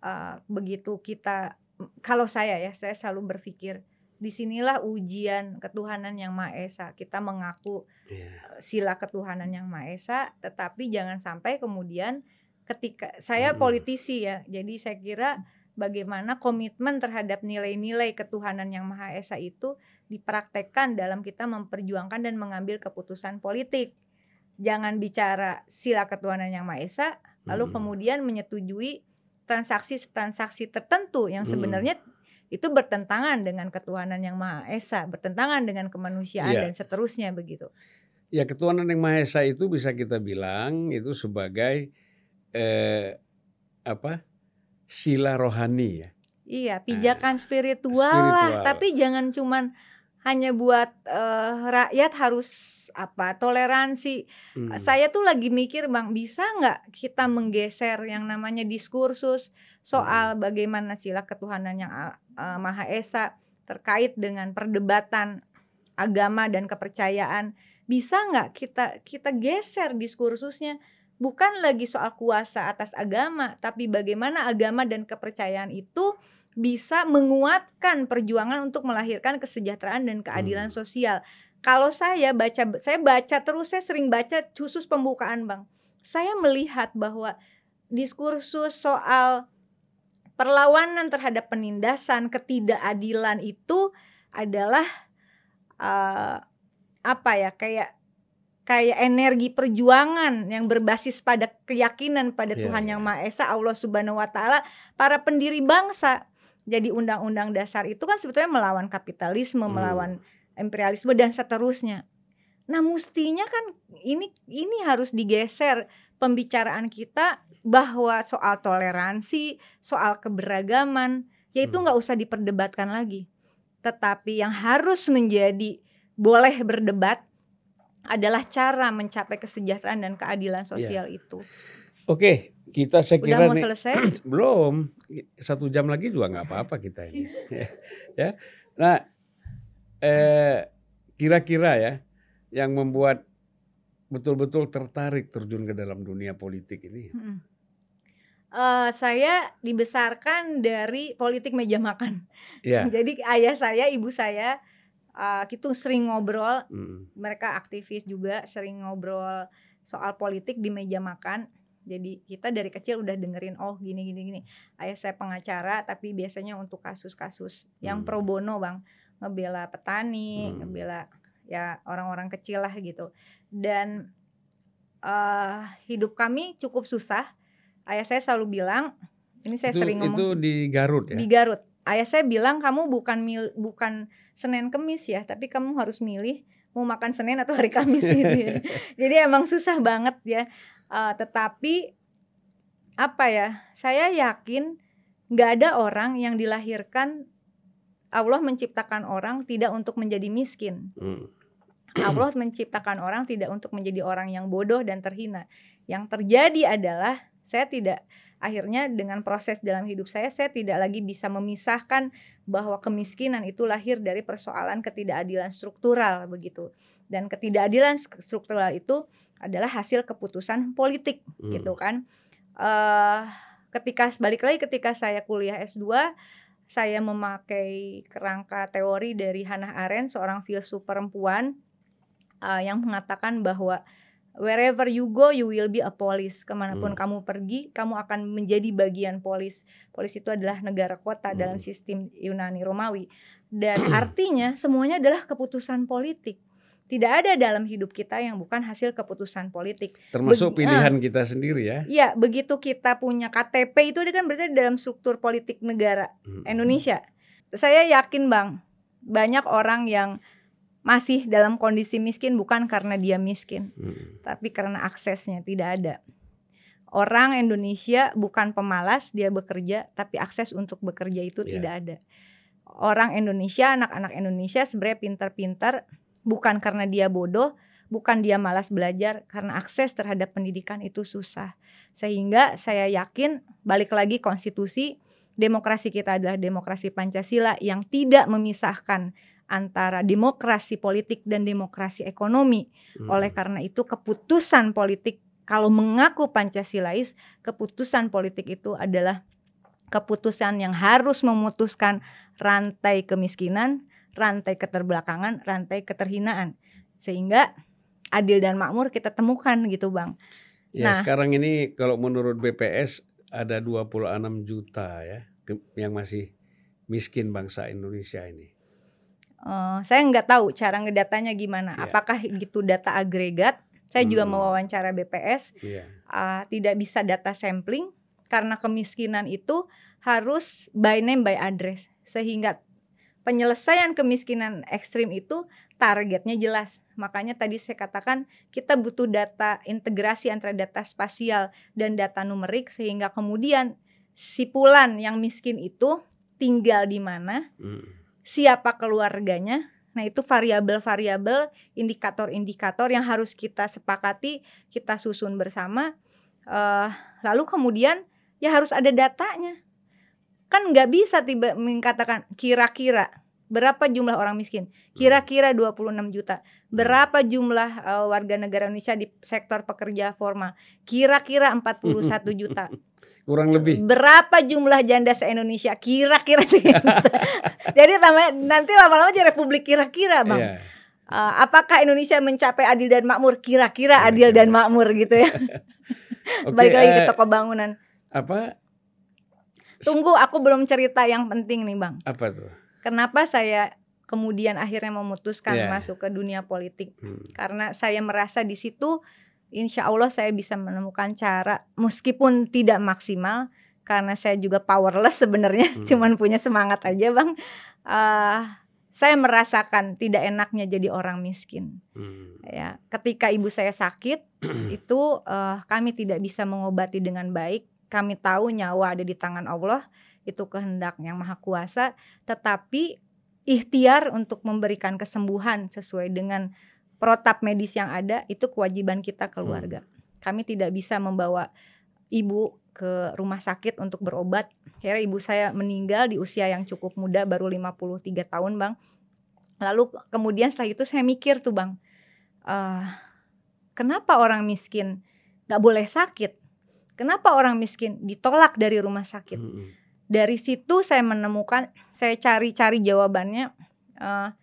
yeah. uh, begitu kita, kalau saya ya saya selalu berpikir disinilah ujian ketuhanan yang Maha Esa, kita mengaku yeah. sila ketuhanan yang Maha Esa, tetapi jangan sampai kemudian ketika saya hmm. politisi ya, jadi saya kira bagaimana komitmen terhadap nilai-nilai ketuhanan yang Maha Esa itu dipraktekkan dalam kita memperjuangkan dan mengambil keputusan politik. Jangan bicara sila ketuhanan yang Maha Esa, lalu hmm. kemudian menyetujui transaksi-transaksi tertentu yang sebenarnya hmm. itu bertentangan dengan ketuhanan yang Maha Esa, bertentangan dengan kemanusiaan ya. dan seterusnya begitu. Ya, ketuhanan yang Maha Esa itu bisa kita bilang itu sebagai eh, apa? sila rohani ya. Iya, pijakan nah, spiritual, spiritual lah, tapi jangan cuman hanya buat uh, rakyat harus apa toleransi. Hmm. Saya tuh lagi mikir Bang, bisa nggak kita menggeser yang namanya diskursus soal hmm. bagaimana sila ketuhanan yang uh, Maha Esa terkait dengan perdebatan agama dan kepercayaan. Bisa nggak kita kita geser diskursusnya? Bukan lagi soal kuasa atas agama, tapi bagaimana agama dan kepercayaan itu bisa menguatkan perjuangan untuk melahirkan kesejahteraan dan keadilan hmm. sosial. Kalau saya baca, saya baca terus, saya sering baca khusus pembukaan Bang. Saya melihat bahwa diskursus soal perlawanan terhadap penindasan, ketidakadilan itu adalah uh, apa ya, kayak kayak energi perjuangan yang berbasis pada keyakinan pada yeah, Tuhan yeah. yang Maha Esa, Allah Subhanahu wa Ta'ala, para pendiri bangsa. Jadi undang-undang dasar itu kan sebetulnya melawan kapitalisme, hmm. melawan imperialisme dan seterusnya. Nah, mestinya kan ini ini harus digeser pembicaraan kita bahwa soal toleransi, soal keberagaman, yaitu nggak hmm. usah diperdebatkan lagi. Tetapi yang harus menjadi boleh berdebat adalah cara mencapai kesejahteraan dan keadilan sosial ya. itu. Oke, kita saya kira udah mau nih, selesai? Belum, satu jam lagi juga nggak apa-apa kita ini. ya, nah eh, kira-kira ya yang membuat betul-betul tertarik terjun ke dalam dunia politik ini. Hmm. Uh, saya dibesarkan dari politik meja makan. Ya. Jadi ayah saya, ibu saya. Uh, kita sering ngobrol, hmm. mereka aktivis juga, sering ngobrol soal politik di meja makan. Jadi kita dari kecil udah dengerin, oh gini gini gini. Ayah saya pengacara, tapi biasanya untuk kasus-kasus hmm. yang pro bono Bang, ngebela petani, hmm. ngebela ya orang-orang kecil lah gitu. Dan uh, hidup kami cukup susah. Ayah saya selalu bilang, ini saya itu, sering ngomong itu di Garut ya. Di Garut. Ayah saya bilang kamu bukan mil, bukan Senin Kemis ya, tapi kamu harus milih mau makan Senin atau hari Kamis gitu ya. Jadi emang susah banget ya. Uh, tetapi apa ya? Saya yakin nggak ada orang yang dilahirkan, Allah menciptakan orang tidak untuk menjadi miskin. Hmm. Allah menciptakan orang tidak untuk menjadi orang yang bodoh dan terhina. Yang terjadi adalah Saya tidak, akhirnya dengan proses dalam hidup saya, saya tidak lagi bisa memisahkan bahwa kemiskinan itu lahir dari persoalan ketidakadilan struktural begitu. Dan ketidakadilan struktural itu adalah hasil keputusan politik hmm. gitu kan. Uh, ketika balik lagi ketika saya kuliah S dua, saya memakai kerangka teori dari Hannah Arendt, seorang filsuf perempuan uh, yang mengatakan bahwa wherever you go, you will be a police. Kemanapun hmm. kamu pergi, kamu akan menjadi bagian polis. Polis itu adalah negara kota hmm. dalam sistem Yunani Romawi. Dan artinya semuanya adalah keputusan politik. Tidak ada dalam hidup kita yang bukan hasil keputusan politik. Termasuk Be pilihan eh, kita sendiri ya. Iya, begitu kita punya K T P itu kan berarti dalam struktur politik negara hmm. Indonesia. Saya yakin Bang, banyak orang yang masih dalam kondisi miskin bukan karena dia miskin, hmm. tapi karena aksesnya tidak ada. Orang Indonesia bukan pemalas, dia bekerja, tapi akses untuk bekerja itu yeah. tidak ada. Orang Indonesia, anak-anak Indonesia sebenarnya pintar-pintar bukan karena dia bodoh, bukan dia malas belajar, karena akses terhadap pendidikan itu susah. Sehingga saya yakin balik lagi konstitusi, demokrasi kita adalah demokrasi Pancasila yang tidak memisahkan antara demokrasi politik dan demokrasi ekonomi. Hmm. Oleh karena itu keputusan politik, kalau mengaku Pancasilais, keputusan politik itu adalah keputusan yang harus memutuskan rantai kemiskinan, rantai keterbelakangan, rantai keterhinaan. Sehingga adil dan makmur kita temukan gitu Bang. Ya, nah, sekarang ini kalau menurut B P S ada dua puluh enam juta ya yang masih miskin bangsa Indonesia ini. Uh, saya nggak tahu cara ngedatanya gimana. Yeah. Apakah gitu data agregat? Saya hmm. juga mewawancara B P S. Yeah. Uh, tidak bisa data sampling karena kemiskinan itu harus by name by address, sehingga penyelesaian kemiskinan ekstrim itu targetnya jelas. Makanya tadi saya katakan kita butuh data integrasi antara data spasial dan data numerik, sehingga kemudian sipulan yang miskin itu tinggal di mana. Hmm. Siapa keluarganya? Nah, itu variabel-variabel, indikator-indikator yang harus kita sepakati, kita susun bersama. Uh, lalu kemudian ya harus ada datanya. Kan nggak bisa tiba mengatakan kira-kira berapa jumlah orang miskin? Kira-kira dua puluh enam juta. Berapa jumlah uh, warga negara Indonesia di sektor pekerja formal? Kira-kira empat puluh satu juta. Kurang lebih. Berapa jumlah janda se-Indonesia? Kira-kira segitu. Jadi nanti lama-lama jadi republik kira-kira Bang. Yeah. Uh, apakah Indonesia mencapai adil dan makmur? Kira-kira adil dan makmur gitu ya. Okay, balik lagi ke toko bangunan. Apa? Tunggu, aku belum cerita yang penting nih Bang. Apa tuh? Kenapa saya kemudian akhirnya memutuskan yeah. masuk ke dunia politik? Hmm. Karena saya merasa di situ, insya Allah saya bisa menemukan cara, meskipun tidak maksimal, karena saya juga powerless sebenarnya, hmm. cuman punya semangat aja Bang. Uh, saya merasakan tidak enaknya jadi orang miskin. Hmm. Ya, ketika ibu saya sakit, itu uh, kami tidak bisa mengobati dengan baik. Kami tahu nyawa ada di tangan Allah. Itu kehendak yang maha kuasa, tetapi ikhtiar untuk memberikan kesembuhan sesuai dengan protap medis yang ada itu kewajiban kita keluarga. Hmm. Kami tidak bisa membawa ibu ke rumah sakit untuk berobat. Akhirnya ibu saya meninggal di usia yang cukup muda, baru lima puluh tiga tahun Bang. Lalu kemudian setelah itu saya mikir tuh Bang, uh, kenapa orang miskin gak boleh sakit? Kenapa orang miskin ditolak dari rumah sakit? Hmm. Dari situ saya menemukan, saya cari-cari jawabannya, uh,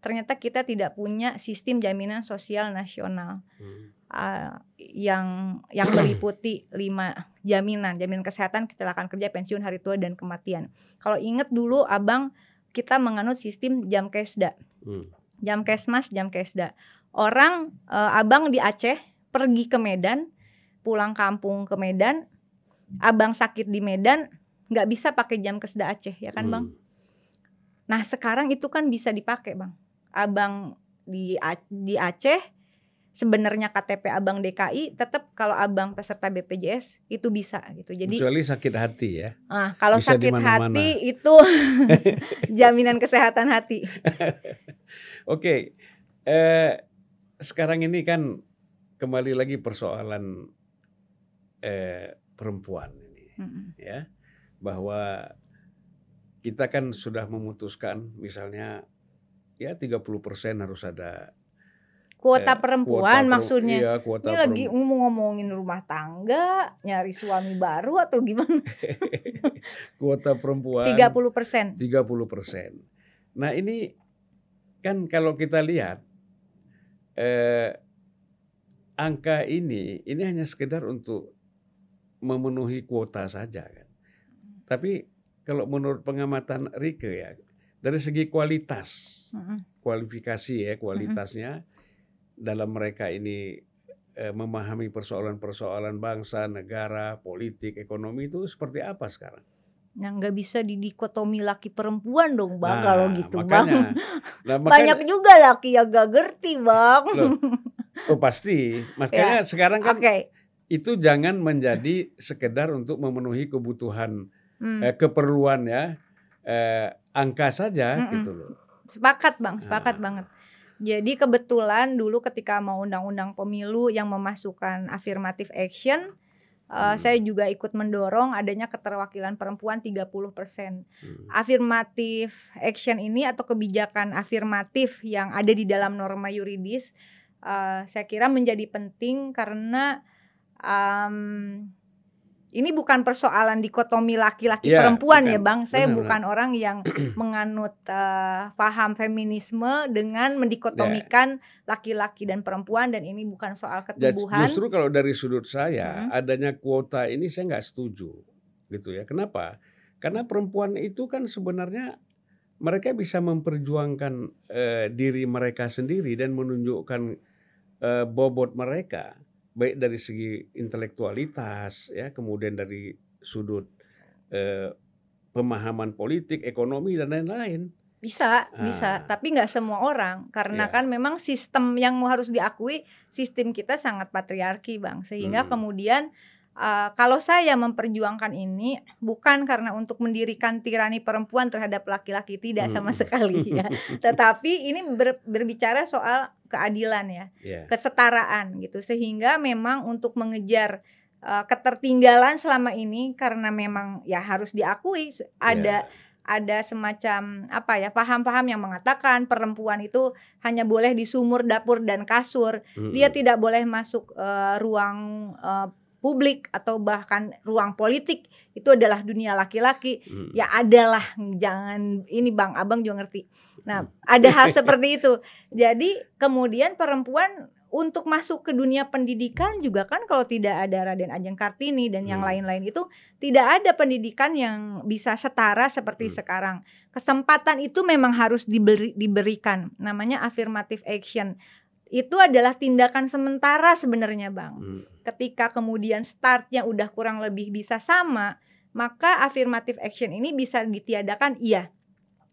ternyata kita tidak punya sistem jaminan sosial nasional hmm. uh, yang yang meliputi lima jaminan, jaminan kesehatan, kecelakaan kerja, pensiun, hari tua, dan kematian. Kalau ingat dulu Abang, kita menganut sistem jam kesda, hmm. jam kesmas, jam kesda. Orang uh, Abang di Aceh pergi ke Medan, pulang kampung ke Medan, Abang sakit di Medan, nggak bisa pakai jam kesda Aceh ya kan Bang. Hmm. Nah sekarang itu kan bisa dipakai Bang. Abang di di Aceh sebenarnya K T P Abang D K I, tetap kalau Abang peserta B P J S itu bisa gitu. Jadi kecuali sakit hati ya. Nah, kalau bisa sakit hati itu jaminan kesehatan hati. Oke, eh, sekarang ini kan kembali lagi persoalan eh, perempuan ini, mm-hmm. ya, bahwa kita kan sudah memutuskan misalnya ya tiga puluh persen harus ada kuota eh, perempuan kuota, maksudnya. Iya, kuota ini perempuan. Lagi ngomongin rumah tangga, nyari suami baru atau gimana? Kuota perempuan tiga puluh persen. tiga puluh persen. Nah, ini kan kalau kita lihat eh, angka ini ini hanya sekedar untuk memenuhi kuota saja kan. Tapi kalau menurut pengamatan Rieke ya, dari segi kualitas, uh-huh. kualifikasi ya, kualitasnya uh-huh. dalam mereka ini eh, memahami persoalan-persoalan bangsa, negara, politik, ekonomi itu seperti apa sekarang? Yang nggak bisa didikotomi laki perempuan dong Bang, nah, kalau gitu makanya, Bang. Nah, makanya, banyak juga laki yang gak ngerti Bang. Loh, oh pasti, makanya ya, sekarang kan okay. itu jangan menjadi sekedar untuk memenuhi kebutuhan Hmm. Eh, keperluan ya eh, angka saja Mm-mm. gitu loh. Sepakat Bang, sepakat ah. banget. Jadi kebetulan dulu ketika mau undang-undang pemilu yang memasukkan affirmative action hmm. eh, saya juga ikut mendorong adanya keterwakilan perempuan tiga puluh persen. hmm. Affirmative action ini atau kebijakan afirmatif yang ada di dalam norma yuridis eh, saya kira menjadi penting karena um, ini bukan persoalan dikotomi laki-laki ya, perempuan bukan. Ya Bang, saya benar, bukan benar. Orang yang menganut uh, paham feminisme dengan mendikotomikan ya. Laki-laki dan perempuan, dan ini bukan soal ketubuhan. Justru kalau dari sudut saya hmm. adanya kuota ini saya nggak setuju gitu ya. Kenapa? Karena perempuan itu kan sebenarnya mereka bisa memperjuangkan uh, diri mereka sendiri dan menunjukkan uh, bobot mereka. Baik dari segi intelektualitas, ya, kemudian dari sudut eh, pemahaman politik, ekonomi dan lain-lain. Bisa, ah. bisa. Tapi nggak semua orang, karena yeah. kan memang sistem yang harus diakui, sistem kita sangat patriarki, Bang. Sehingga hmm. kemudian uh, kalau saya memperjuangkan ini bukan karena untuk mendirikan tirani perempuan terhadap laki-laki, tidak hmm. sama sekali, ya. Tetapi ini ber, berbicara soal keadilan ya, yeah. kesetaraan gitu, sehingga memang untuk mengejar uh, ketertinggalan selama ini karena memang ya harus diakui ada yeah. ada semacam apa ya paham-paham yang mengatakan perempuan itu hanya boleh di sumur, dapur dan kasur, mm-hmm. dia tidak boleh masuk uh, ruang uh, publik atau bahkan ruang politik, itu adalah dunia laki-laki. Hmm. Ya adalah, jangan ini Bang, Abang juga ngerti. Nah, ada hal seperti itu. Jadi kemudian perempuan untuk masuk ke dunia pendidikan juga kan, kalau tidak ada Raden Ajeng Kartini dan hmm. yang lain-lain itu, tidak ada pendidikan yang bisa setara seperti hmm. sekarang. Kesempatan itu memang harus diberi, diberikan, namanya affirmative action. Itu adalah tindakan sementara sebenarnya Bang. Hmm. Ketika kemudian startnya udah kurang lebih bisa sama, maka affirmative action ini bisa ditiadakan, iya.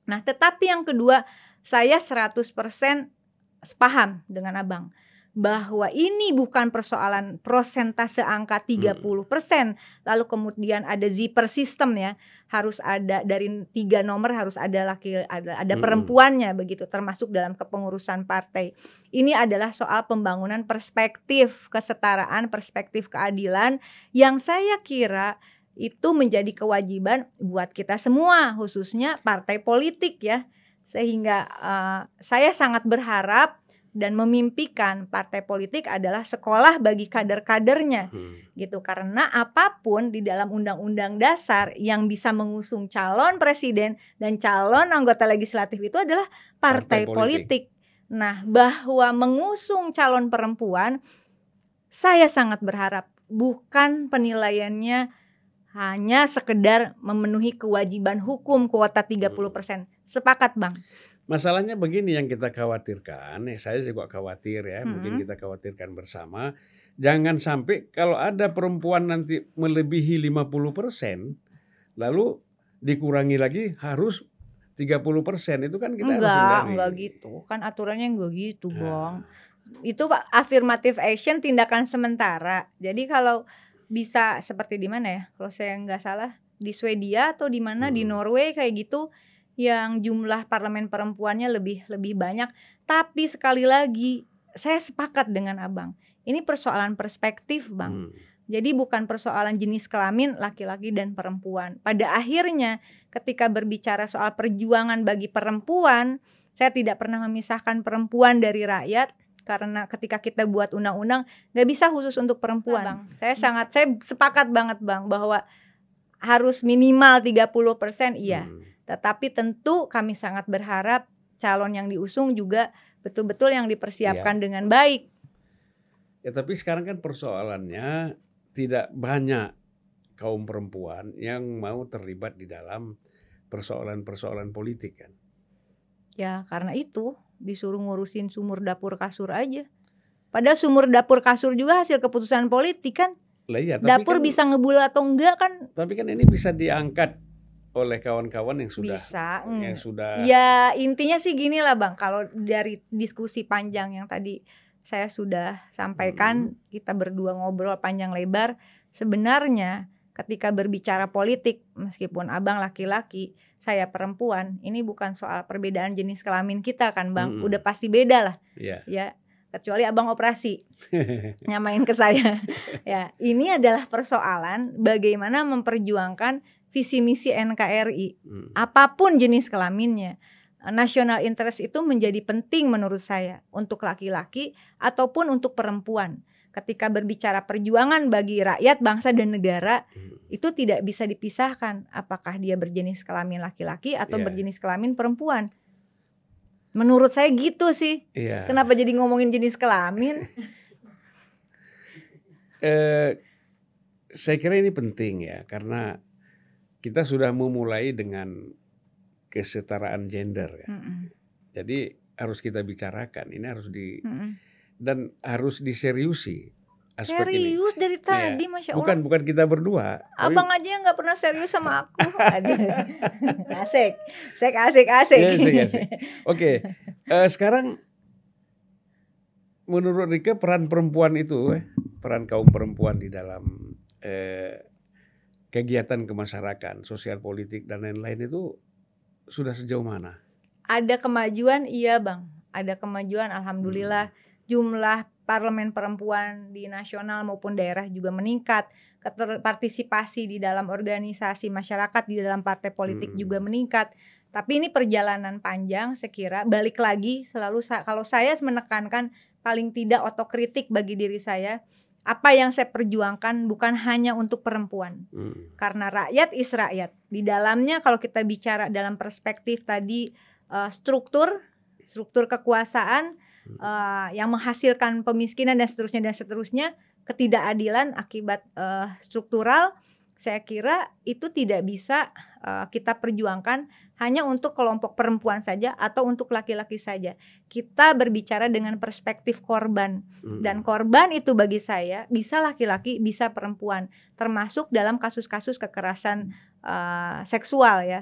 Nah tetapi yang kedua, saya seratus persen sepaham dengan Abang, bahwa ini bukan persoalan persentase angka tiga puluh persen hmm. lalu kemudian ada zipper system ya, harus ada dari tiga nomor harus ada laki ada, ada hmm. perempuannya begitu, termasuk dalam kepengurusan partai. Ini adalah soal pembangunan perspektif kesetaraan, perspektif keadilan yang saya kira itu menjadi kewajiban buat kita semua, khususnya partai politik ya, sehingga uh, saya sangat berharap dan memimpikan partai politik adalah sekolah bagi kader-kadernya hmm. gitu, karena apapun di dalam undang-undang dasar yang bisa mengusung calon presiden dan calon anggota legislatif itu adalah partai, partai politik. politik Nah bahwa mengusung calon perempuan, saya sangat berharap bukan penilaiannya hanya sekedar memenuhi kewajiban hukum kuota tiga puluh persen. hmm. Sepakat Bang. Masalahnya begini, yang kita khawatirkan, eh, saya juga khawatir ya, mm-hmm. mungkin kita khawatirkan bersama. Jangan sampai kalau ada perempuan nanti melebihi lima puluh persen, lalu dikurangi lagi harus tiga puluh persen, itu kan kita enggak, harus hindari. Enggak gitu, kan aturannya enggak gitu nah. Bang. Itu affirmative action, tindakan sementara. Jadi kalau bisa seperti di mana ya, kalau saya nggak salah di Swedia atau di mana, hmm. di Norway kayak gitu, yang jumlah parlemen perempuannya lebih lebih banyak. Tapi sekali lagi saya sepakat dengan Abang, ini persoalan perspektif Bang. hmm. Jadi bukan persoalan jenis kelamin laki-laki dan perempuan. Pada akhirnya ketika berbicara soal perjuangan bagi perempuan, saya tidak pernah memisahkan perempuan dari rakyat. Karena ketika kita buat undang-undang gak bisa khusus untuk perempuan. Nah, bang. Saya sangat, saya sepakat banget Bang, bahwa harus minimal tiga puluh persen iya. Hmm. Tetapi tentu kami sangat berharap calon yang diusung juga betul-betul yang dipersiapkan ya. Dengan baik. Ya tapi sekarang kan persoalannya tidak banyak kaum perempuan yang mau terlibat di dalam persoalan-persoalan politik kan. Ya karena itu. Disuruh ngurusin sumur dapur kasur aja. Padahal sumur dapur kasur juga hasil keputusan politik kan. Lah iya, tapi dapur kan, bisa ngebul atau enggak kan. Tapi kan ini bisa diangkat oleh kawan-kawan yang sudah. Bisa. Yang sudah. Ya intinya sih gini lah Bang. Kalau dari diskusi panjang yang tadi saya sudah sampaikan. Hmm. Kita berdua ngobrol panjang lebar. Sebenarnya ketika berbicara politik, meskipun abang laki-laki, saya perempuan, ini bukan soal perbedaan jenis kelamin kita kan Bang, mm-hmm. udah pasti beda lah, yeah. ya kecuali abang operasi nyamain ke saya. Ya ini adalah persoalan bagaimana memperjuangkan visi misi N K R I, mm. apapun jenis kelaminnya. National interest itu menjadi penting menurut saya untuk laki-laki ataupun untuk perempuan. Ketika berbicara perjuangan bagi rakyat, bangsa, dan negara, hmm. itu tidak bisa dipisahkan. Apakah dia berjenis kelamin laki-laki atau yeah. berjenis kelamin perempuan. Menurut saya gitu sih. Yeah. Kenapa jadi ngomongin jenis kelamin? eh, saya kira ini penting ya. Karena kita sudah memulai dengan kesetaraan gender. Ya. Mm-mm. Jadi harus kita bicarakan. Ini harus di... Mm-mm. Dan harus diseriusi aspek ini. Serius dari tadi, ya. Masya Allah. Bukan, bukan kita berdua. Abang tapi... aja yang gak pernah serius sama aku. Asik, asik, asik, asik. Ya, asik, asik. Oke, uh, sekarang menurut Rieke peran perempuan itu, eh, peran kaum perempuan di dalam eh, kegiatan kemasyarakatan, sosial politik dan lain-lain itu sudah sejauh mana? Ada kemajuan, iya Bang. Ada kemajuan, alhamdulillah. Hmm. Jumlah parlemen perempuan di nasional maupun daerah juga meningkat. Partisipasi di dalam organisasi masyarakat, di dalam partai politik hmm. juga meningkat. Tapi ini perjalanan panjang sekira. Balik lagi selalu kalau saya menekankan paling tidak otokritik bagi diri saya. Apa yang saya perjuangkan bukan hanya untuk perempuan. Hmm. Karena rakyat is rakyat. Di dalamnya kalau kita bicara dalam perspektif tadi uh, struktur, struktur kekuasaan. Uh, yang menghasilkan pemiskinan dan seterusnya dan seterusnya, ketidakadilan akibat uh, struktural, saya kira itu tidak bisa uh, kita perjuangkan hanya untuk kelompok perempuan saja atau untuk laki-laki saja. Kita berbicara dengan perspektif korban, hmm. dan korban itu bagi saya bisa laki-laki bisa perempuan, termasuk dalam kasus-kasus kekerasan uh, seksual ya.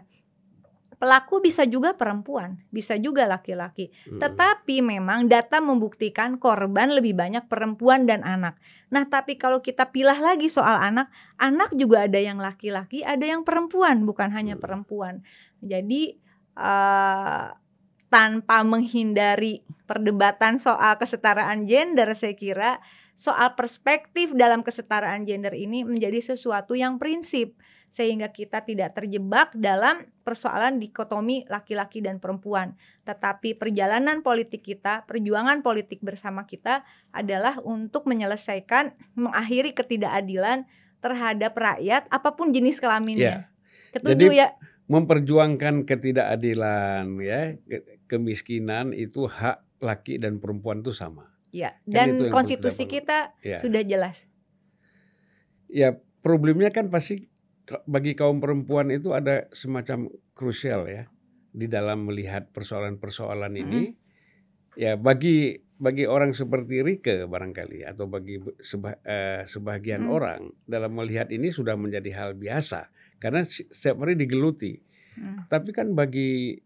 Pelaku bisa juga perempuan, bisa juga laki-laki. Hmm. Tetapi memang data membuktikan korban lebih banyak perempuan dan anak. Nah tapi kalau kita pilah lagi soal anak, anak juga ada yang laki-laki, ada yang perempuan, bukan hanya hmm. perempuan. Jadi uh, tanpa menghindari perdebatan soal kesetaraan gender, saya kira soal perspektif dalam kesetaraan gender ini menjadi sesuatu yang prinsip. Sehingga kita tidak terjebak dalam persoalan dikotomi laki-laki dan perempuan. Tetapi perjalanan politik kita, perjuangan politik bersama kita adalah untuk menyelesaikan, mengakhiri ketidakadilan terhadap rakyat apapun jenis kelaminnya. Ya. Setuju ya? Memperjuangkan ketidakadilan, ya kemiskinan itu hak laki dan perempuan itu sama. Ya. Dan kan konstitusi kita ya. Sudah jelas. Ya problemnya kan pasti bagi kaum perempuan itu ada semacam krusial ya di dalam melihat persoalan-persoalan ini. Mm. Ya bagi bagi orang seperti Rieke barangkali atau bagi seba, eh, sebagian mm. orang dalam melihat ini sudah menjadi hal biasa karena setiap hari digeluti. Mm. Tapi kan bagi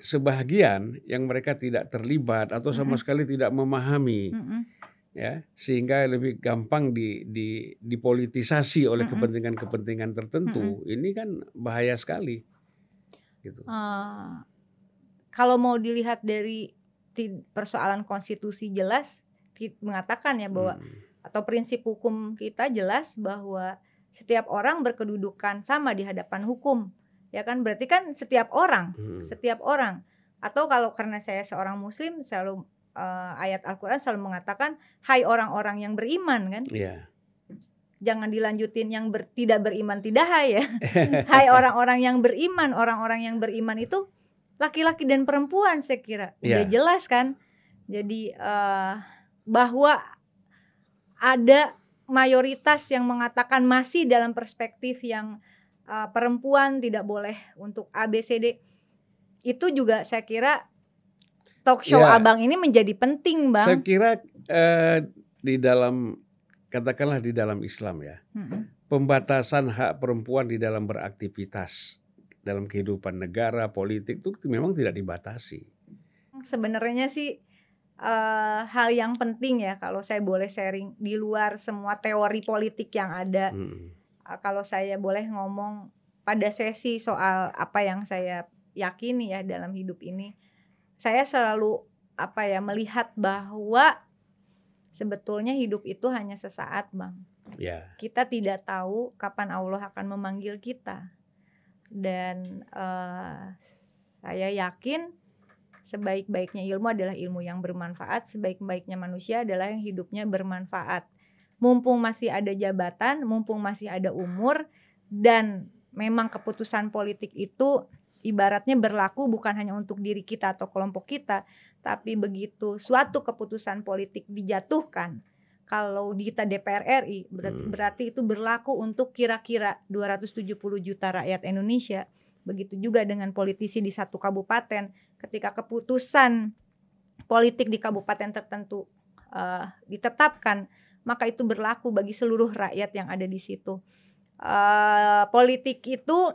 sebagian yang mereka tidak terlibat atau sama mm. sekali tidak memahami. Mm-mm. Ya, sehingga lebih gampang di, di, dipolitisasi oleh kepentingan-kepentingan tertentu. Mm-mm. Ini kan bahaya sekali. Gitu. Uh, kalau mau dilihat dari persoalan konstitusi jelas, mengatakan ya bahwa mm. atau prinsip hukum kita jelas bahwa setiap orang berkedudukan sama di hadapan hukum. Ya kan, berarti kan setiap orang, hmm. setiap orang. Atau kalau karena saya seorang muslim selalu uh, ayat Al-Qur'an selalu mengatakan hai orang-orang yang beriman kan. Yeah. Jangan dilanjutin yang ber, tidak beriman tidak hai ya. Hai orang-orang yang beriman, orang-orang yang beriman itu laki-laki dan perempuan saya kira. Yeah. Udah jelas kan. Jadi uh, bahwa ada mayoritas yang mengatakan masih dalam perspektif yang uh, perempuan tidak boleh untuk A B C D. Itu juga saya kira talk show yeah. Abang ini menjadi penting, Bang. Saya kira uh, di dalam katakanlah di dalam Islam ya, hmm. pembatasan hak perempuan di dalam beraktivitas dalam kehidupan negara politik itu memang tidak dibatasi. Sebenarnya sih uh, hal yang penting ya kalau saya boleh sharing di luar semua teori politik yang ada. Hmm. Uh, kalau saya boleh ngomong pada sesi soal apa yang saya yakini ya dalam hidup ini, saya selalu apa ya melihat bahwa sebetulnya hidup itu hanya sesaat, Bang. Yeah. Kita tidak tahu kapan Allah akan memanggil kita. Dan uh, saya yakin sebaik-baiknya ilmu adalah ilmu yang bermanfaat. Sebaik-baiknya manusia adalah yang hidupnya bermanfaat. Mumpung masih ada jabatan, mumpung masih ada umur. Dan memang keputusan politik itu ibaratnya berlaku bukan hanya untuk diri kita atau kelompok kita, tapi begitu suatu keputusan politik dijatuhkan, kalau kita D P R R I berarti itu berlaku untuk kira-kira dua ratus tujuh puluh juta rakyat Indonesia. Begitu juga dengan politisi di satu kabupaten, ketika keputusan politik di kabupaten tertentu uh, ditetapkan, maka itu berlaku bagi seluruh rakyat yang ada di situ. Uh, politik itu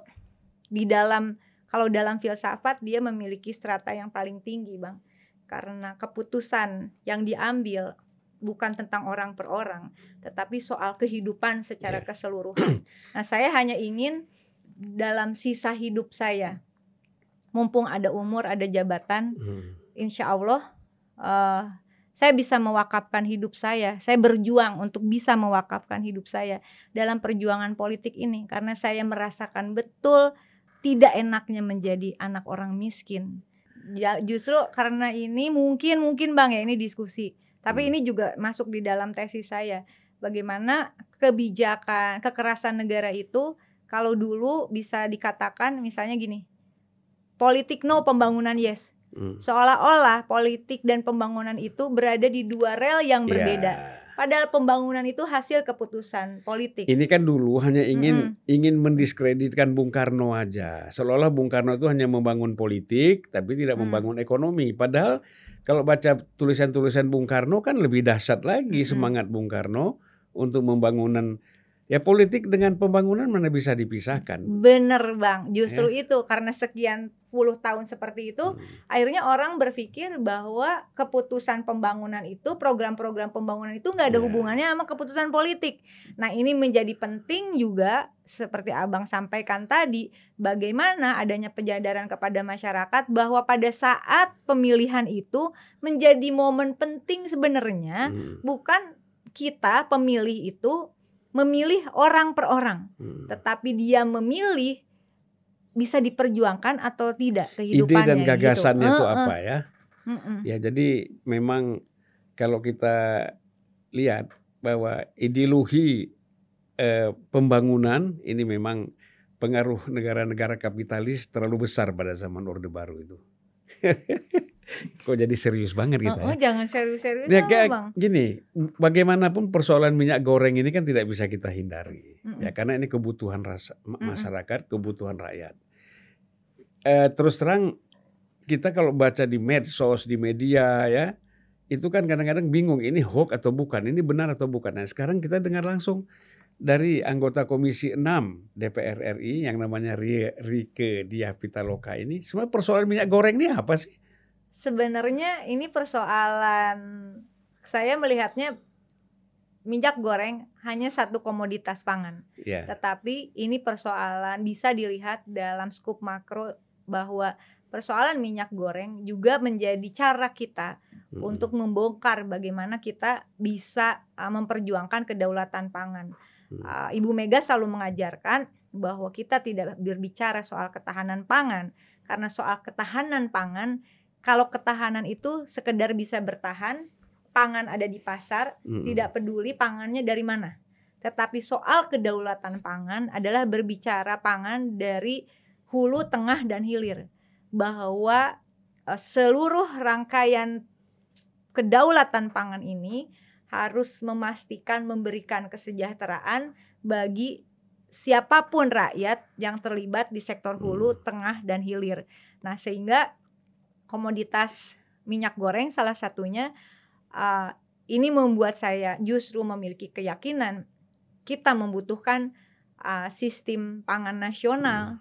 di dalam kalau dalam filsafat dia memiliki strata yang paling tinggi, Bang. Karena keputusan yang diambil bukan tentang orang per orang, tetapi soal kehidupan secara keseluruhan. Nah, saya hanya ingin dalam sisa hidup saya, mumpung ada umur, ada jabatan, insya Allah uh, saya bisa mewakafkan hidup saya. Saya berjuang untuk bisa mewakafkan hidup saya dalam perjuangan politik ini. Karena saya merasakan betul tidak enaknya menjadi anak orang miskin. Ya, justru karena ini mungkin mungkin Bang ya ini diskusi. Tapi hmm. ini juga masuk di dalam tesis saya. Bagaimana kebijakan kekerasan negara itu kalau dulu bisa dikatakan misalnya gini. Politik no, pembangunan yes. Hmm. Seolah-olah politik dan pembangunan itu berada di dua rel yang berbeda. Yeah. Padahal pembangunan itu hasil keputusan politik. Ini kan dulu hanya ingin mm-hmm. ingin mendiskreditkan Bung Karno aja. Seolah-olah Bung Karno itu hanya membangun politik tapi tidak mm. membangun ekonomi. Padahal kalau baca tulisan-tulisan Bung Karno kan lebih dahsyat lagi mm-hmm. semangat Bung Karno untuk pembangunan. Ya politik dengan pembangunan mana bisa dipisahkan. Bener, Bang. Justru ya. Itu karena sekian puluh tahun seperti itu hmm. akhirnya orang berpikir bahwa keputusan pembangunan itu, program-program pembangunan itu nggak ada yeah. hubungannya sama keputusan politik. Nah ini menjadi penting juga seperti Abang sampaikan tadi, bagaimana adanya penyadaran kepada masyarakat bahwa pada saat pemilihan itu menjadi momen penting sebenarnya. hmm. Bukan kita pemilih itu memilih orang per orang, hmm. tetapi dia memilih bisa diperjuangkan atau tidak kehidupannya. Ide dan gagasannya gitu. Itu uh, apa uh. ya? Uh-uh. Ya jadi memang kalau kita lihat bahwa ideologi eh, pembangunan ini memang pengaruh negara-negara kapitalis terlalu besar pada zaman Orde Baru itu. Kok jadi serius banget kita? Oh, ya? Jangan serius-serius ya, Bang. Gini, bagaimanapun persoalan minyak goreng ini kan tidak bisa kita hindari, mm-mm. ya karena ini kebutuhan rasa, masyarakat, mm-mm. kebutuhan rakyat. Eh, terus terang kita kalau baca di medsos, di media ya, itu kan kadang-kadang bingung ini hoax atau bukan, ini benar atau bukan. Nah sekarang kita dengar langsung dari anggota Komisi enam D P R R I yang namanya Rieke Diah Pitaloka ini, sebenarnya persoalan minyak goreng ini apa sih? Sebenarnya ini persoalan, saya melihatnya minyak goreng hanya satu komoditas pangan. Yeah. Tetapi ini persoalan bisa dilihat dalam skup makro bahwa persoalan minyak goreng juga menjadi cara kita hmm. untuk membongkar bagaimana kita bisa uh, memperjuangkan kedaulatan pangan. hmm. uh, Ibu Mega selalu mengajarkan bahwa kita tidak berbicara soal ketahanan pangan, karena soal ketahanan pangan, kalau ketahanan itu sekedar bisa bertahan, pangan ada di pasar, hmm. tidak peduli pangannya dari mana. Tetapi soal kedaulatan pangan adalah berbicara pangan dari hulu, tengah, dan hilir. Bahwa seluruh rangkaian kedaulatan pangan ini harus memastikan memberikan kesejahteraan bagi siapapun rakyat yang terlibat di sektor hulu, tengah, dan hilir. Nah, sehingga komoditas minyak goreng salah satunya, uh, ini membuat saya justru memiliki keyakinan kita membutuhkan uh, sistem pangan nasional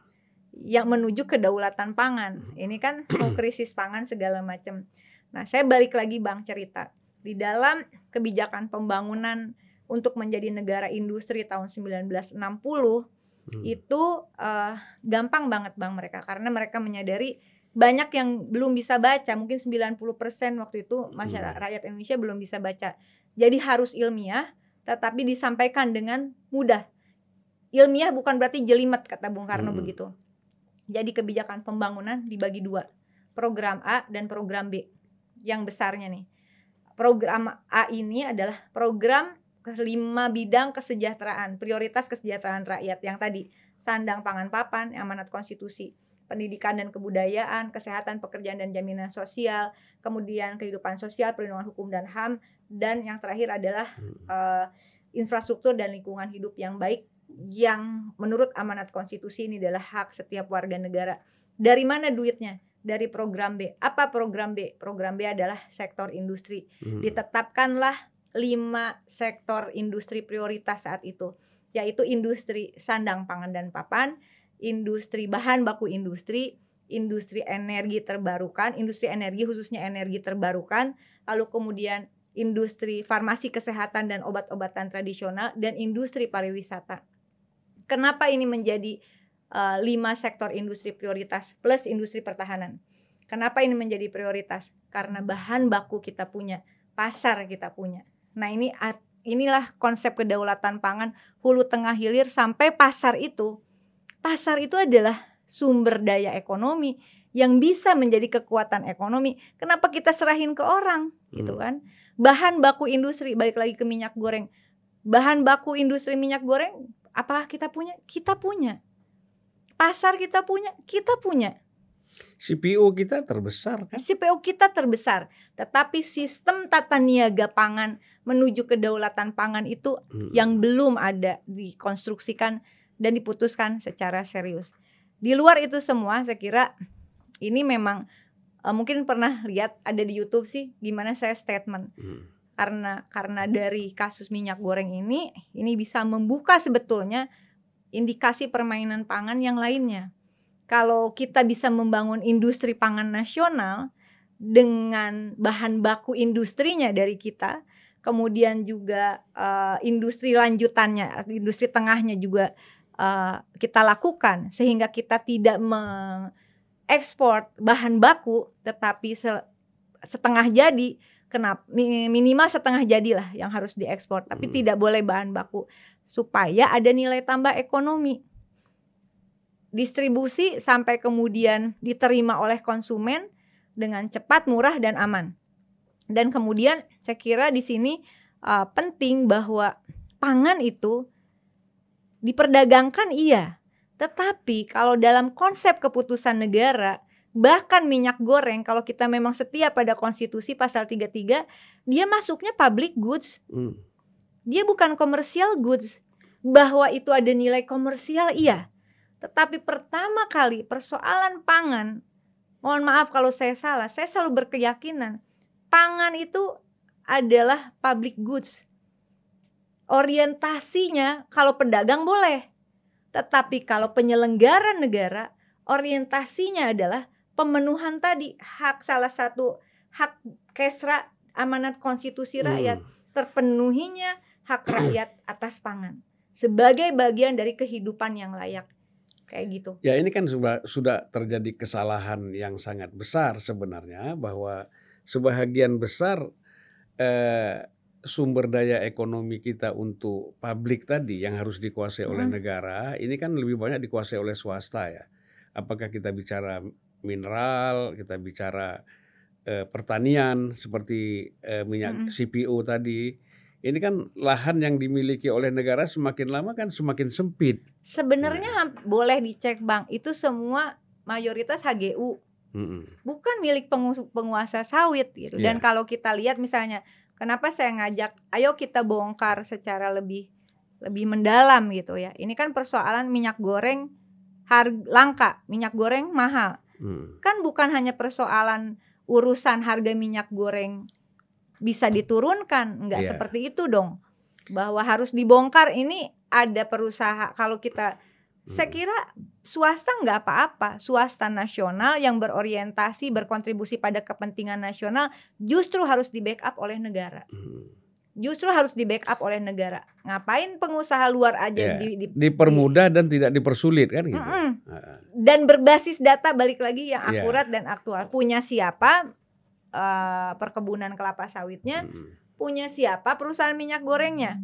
hmm. yang menuju kedaulatan pangan. Ini kan mau krisis pangan segala macam. Nah, saya balik lagi Bang cerita. Di dalam kebijakan pembangunan untuk menjadi negara industri tahun seribu sembilan ratus enam puluh hmm. itu uh, gampang banget Bang mereka, karena mereka menyadari banyak yang belum bisa baca. Mungkin sembilan puluh persen waktu itu masyarakat hmm. rakyat Indonesia belum bisa baca. Jadi harus ilmiah, tetapi disampaikan dengan mudah. Ilmiah bukan berarti jelimet, kata Bung Karno hmm. begitu. Jadi kebijakan pembangunan dibagi dua, program A dan program B. Yang besarnya nih, program A ini adalah program kelima bidang kesejahteraan, prioritas kesejahteraan rakyat yang tadi, sandang pangan papan, amanat konstitusi, pendidikan dan kebudayaan, kesehatan, pekerjaan dan jaminan sosial, kemudian kehidupan sosial, perlindungan hukum dan H A M, dan yang terakhir adalah uh, infrastruktur dan lingkungan hidup yang baik, yang menurut amanat konstitusi ini adalah hak setiap warga negara. Dari mana duitnya? Dari program B. Apa program B? Program B adalah sektor industri. Hmm. Ditetapkanlah lima sektor industri prioritas saat itu, yaitu industri sandang pangan dan papan, industri bahan baku industri, industri energi terbarukan, industri energi khususnya energi terbarukan, lalu kemudian industri farmasi kesehatan dan obat-obatan tradisional, dan industri pariwisata. Kenapa ini menjadi uh, lima sektor industri prioritas plus industri pertahanan? Kenapa ini menjadi prioritas? Karena bahan baku kita punya, pasar kita punya. Nah, ini inilah konsep kedaulatan pangan, hulu, tengah, hilir sampai pasar itu. Pasar itu adalah sumber daya ekonomi yang bisa menjadi kekuatan ekonomi. Kenapa kita serahin ke orang, hmm. gitu kan? Bahan baku industri, balik lagi ke minyak goreng. Bahan baku industri minyak goreng, apakah kita punya? Kita punya. Pasar kita punya, kita punya. C P O kita terbesar kan? C P O kita terbesar. Tetapi sistem tata niaga pangan menuju kedaulatan pangan itu hmm. yang belum ada dikonstruksikan dan diputuskan secara serius. Di luar itu semua, saya kira ini memang uh, mungkin pernah lihat ada di YouTube sih gimana saya statement. Hmm. Karena karena dari kasus minyak goreng ini, ini bisa membuka sebetulnya indikasi permainan pangan yang lainnya. Kalau kita bisa membangun industri pangan nasional dengan bahan baku industrinya dari kita, kemudian juga uh, industri lanjutannya, industri tengahnya juga uh, kita lakukan, sehingga kita tidak mengekspor bahan baku, tetapi setengah jadi. Kenapa? Minimal setengah jadilah yang harus diekspor, tapi hmm. tidak boleh bahan baku, supaya ada nilai tambah ekonomi. Distribusi sampai kemudian diterima oleh konsumen dengan cepat, murah, dan aman. Dan kemudian saya kira di sini uh, penting bahwa pangan itu diperdagangkan iya, tetapi kalau dalam konsep keputusan negara, bahkan minyak goreng kalau kita memang setia pada konstitusi pasal tiga puluh tiga, dia masuknya public goods. hmm. Dia bukan commercial goods. Bahwa itu ada nilai komersial iya, tetapi pertama kali persoalan pangan, mohon maaf kalau saya salah, saya selalu berkeyakinan pangan itu adalah public goods. Orientasinya kalau pedagang boleh, tetapi kalau penyelenggara negara orientasinya adalah pemenuhan tadi, hak salah satu hak kesra amanat konstitusi rakyat, hmm. terpenuhinya hak rakyat atas pangan sebagai bagian dari kehidupan yang layak, kayak gitu. Ya, ini kan sudah, sudah terjadi kesalahan yang sangat besar sebenarnya, bahwa sebahagian besar eh, sumber daya ekonomi kita untuk publik tadi yang harus dikuasai hmm. oleh negara, ini kan lebih banyak dikuasai oleh swasta ya. Apakah kita bicara mineral, kita bicara eh, pertanian seperti eh, minyak hmm. C P O tadi. Ini kan lahan yang dimiliki oleh negara semakin lama kan semakin sempit. Sebenarnya nah. boleh dicek Bang, itu semua mayoritas H G U. Hmm. Bukan milik pengu- penguasa sawit gitu. Yeah. Dan kalau kita lihat misalnya, kenapa saya ngajak, ayo kita bongkar secara lebih lebih mendalam gitu ya. Ini kan persoalan minyak goreng harga langka, minyak goreng mahal. Hmm. Kan bukan hanya persoalan urusan harga minyak goreng bisa diturunkan, nggak yeah. seperti itu dong. Bahwa harus dibongkar ini ada perusahaan, kalau kita, hmm. saya kira swasta nggak apa-apa. Swasta nasional yang berorientasi, berkontribusi pada kepentingan nasional justru harus di-backup oleh negara. Hmm. Justru harus di-backup oleh negara. Ngapain pengusaha luar aja yeah. di, di, dipermudah di, dan tidak dipersulit kan gitu. Mm-mm. Dan berbasis data balik lagi yang akurat yeah. dan aktual. Punya siapa uh, perkebunan kelapa sawitnya? Hmm. Punya siapa perusahaan minyak gorengnya?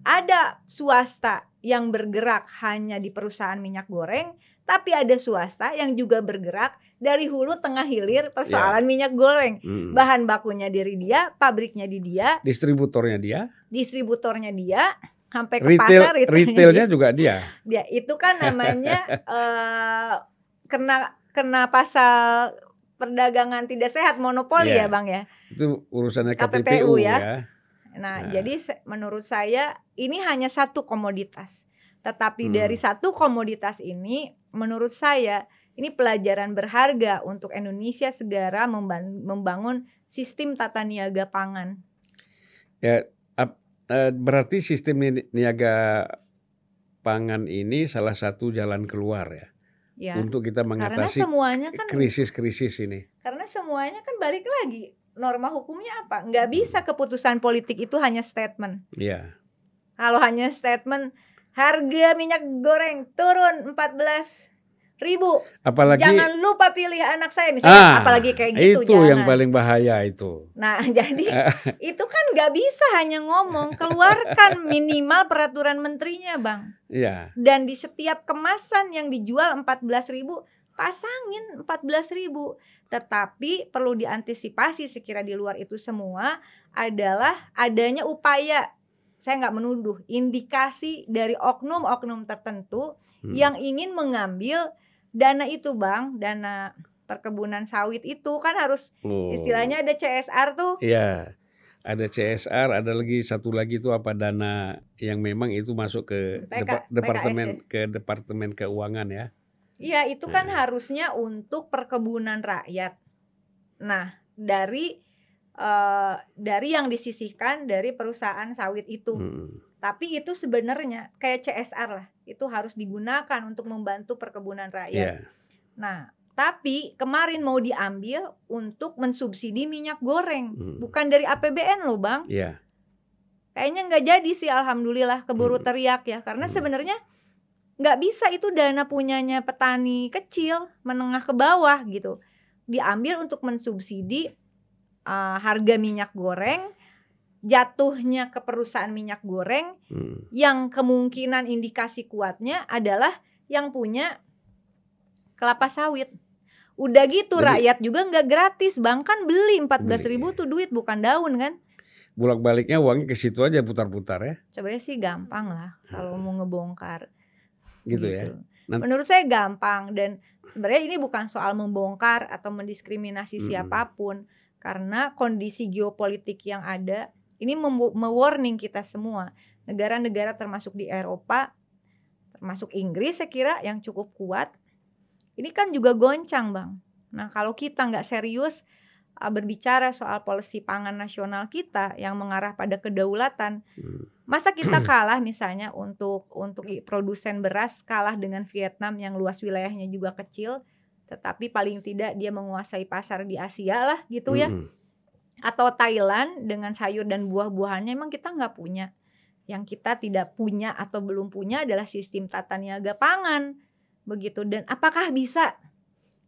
Ada swasta yang bergerak hanya di perusahaan minyak goreng, tapi ada swasta yang juga bergerak dari hulu tengah hilir persoalan yeah. minyak goreng. Mm. Bahan bakunya dari dia, pabriknya di dia, distributornya dia, distributornya dia, sampai ke retail, pasar retailnya, retailnya dia. juga dia. Dia itu kan namanya uh, kena kena pasal perdagangan tidak sehat, monopoli yeah. ya Bang ya. Itu urusannya K P P U ya. ya. Nah, nah, jadi menurut saya ini hanya satu komoditas. Tetapi hmm. dari satu komoditas ini menurut saya ini pelajaran berharga untuk Indonesia segera membangun sistem tata niaga pangan. Ya, berarti sistem niaga pangan ini salah satu jalan keluar ya, ya. untuk kita mengatasi semuanya kan, krisis-krisis ini. Karena semuanya kan balik lagi, norma hukumnya apa? Nggak bisa keputusan politik itu hanya statement. Iya. Kalau hanya statement harga minyak goreng turun empat belas ribu. Apalagi jangan lupa pilih anak saya misalnya, ah, apalagi kayak gitu. Itu jangan. Yang paling bahaya itu. Nah, jadi itu kan nggak bisa hanya ngomong, keluarkan minimal peraturan menterinya, Bang. Iya. Dan di setiap kemasan yang dijual empat belas ribu pasangin empat belas ribu. Tetapi perlu diantisipasi sekira di luar itu semua adalah adanya upaya, saya nggak menuduh, indikasi dari oknum-oknum tertentu hmm. yang ingin mengambil dana itu Bang, dana perkebunan sawit itu kan harus oh. istilahnya ada C S R tuh. Iya. Ada C S R, ada lagi satu lagi itu apa, dana yang memang itu masuk ke P K, departemen P K S ke departemen keuangan ya. Ya itu kan hmm. harusnya untuk perkebunan rakyat. Nah dari uh, dari yang disisihkan dari perusahaan sawit itu. Hmm. Tapi itu sebenarnya kayak C S R lah. Itu harus digunakan untuk membantu perkebunan rakyat. Yeah. Nah tapi kemarin mau diambil untuk mensubsidi minyak goreng. Hmm. Bukan dari A P B N loh Bang. Yeah. Kayaknya nggak jadi sih, alhamdulillah, keburu hmm. teriak ya. Karena hmm. sebenarnya nggak bisa, itu dana punyanya petani kecil, menengah ke bawah gitu. Diambil untuk mensubsidi uh, harga minyak goreng, jatuhnya ke perusahaan minyak goreng hmm. yang kemungkinan indikasi kuatnya adalah yang punya kelapa sawit. Udah gitu, jadi rakyat juga nggak gratis, Bang, kan beli empat belas ribu tuh duit bukan daun kan. Bulak-baliknya uangnya ke situ aja, putar-putar ya. Sebenarnya sih gampang lah kalau mau ngebongkar. Gitu, gitu ya. Nanti, menurut saya gampang, dan sebenarnya ini bukan soal membongkar atau mendiskriminasi hmm. siapapun, karena kondisi geopolitik yang ada ini mewarning kita semua. Negara-negara termasuk di Eropa, termasuk Inggris saya kira yang cukup kuat, ini kan juga goncang Bang. Nah kalau kita nggak serius berbicara soal polisi pangan nasional kita yang mengarah pada kedaulatan, masa kita kalah misalnya untuk untuk produsen beras kalah dengan Vietnam yang luas wilayahnya juga kecil, tetapi paling tidak dia menguasai pasar di Asia lah gitu ya, atau Thailand dengan sayur dan buah-buahannya. Emang kita nggak punya? Yang kita tidak punya atau belum punya adalah sistem tata niaga pangan begitu. Dan apakah bisa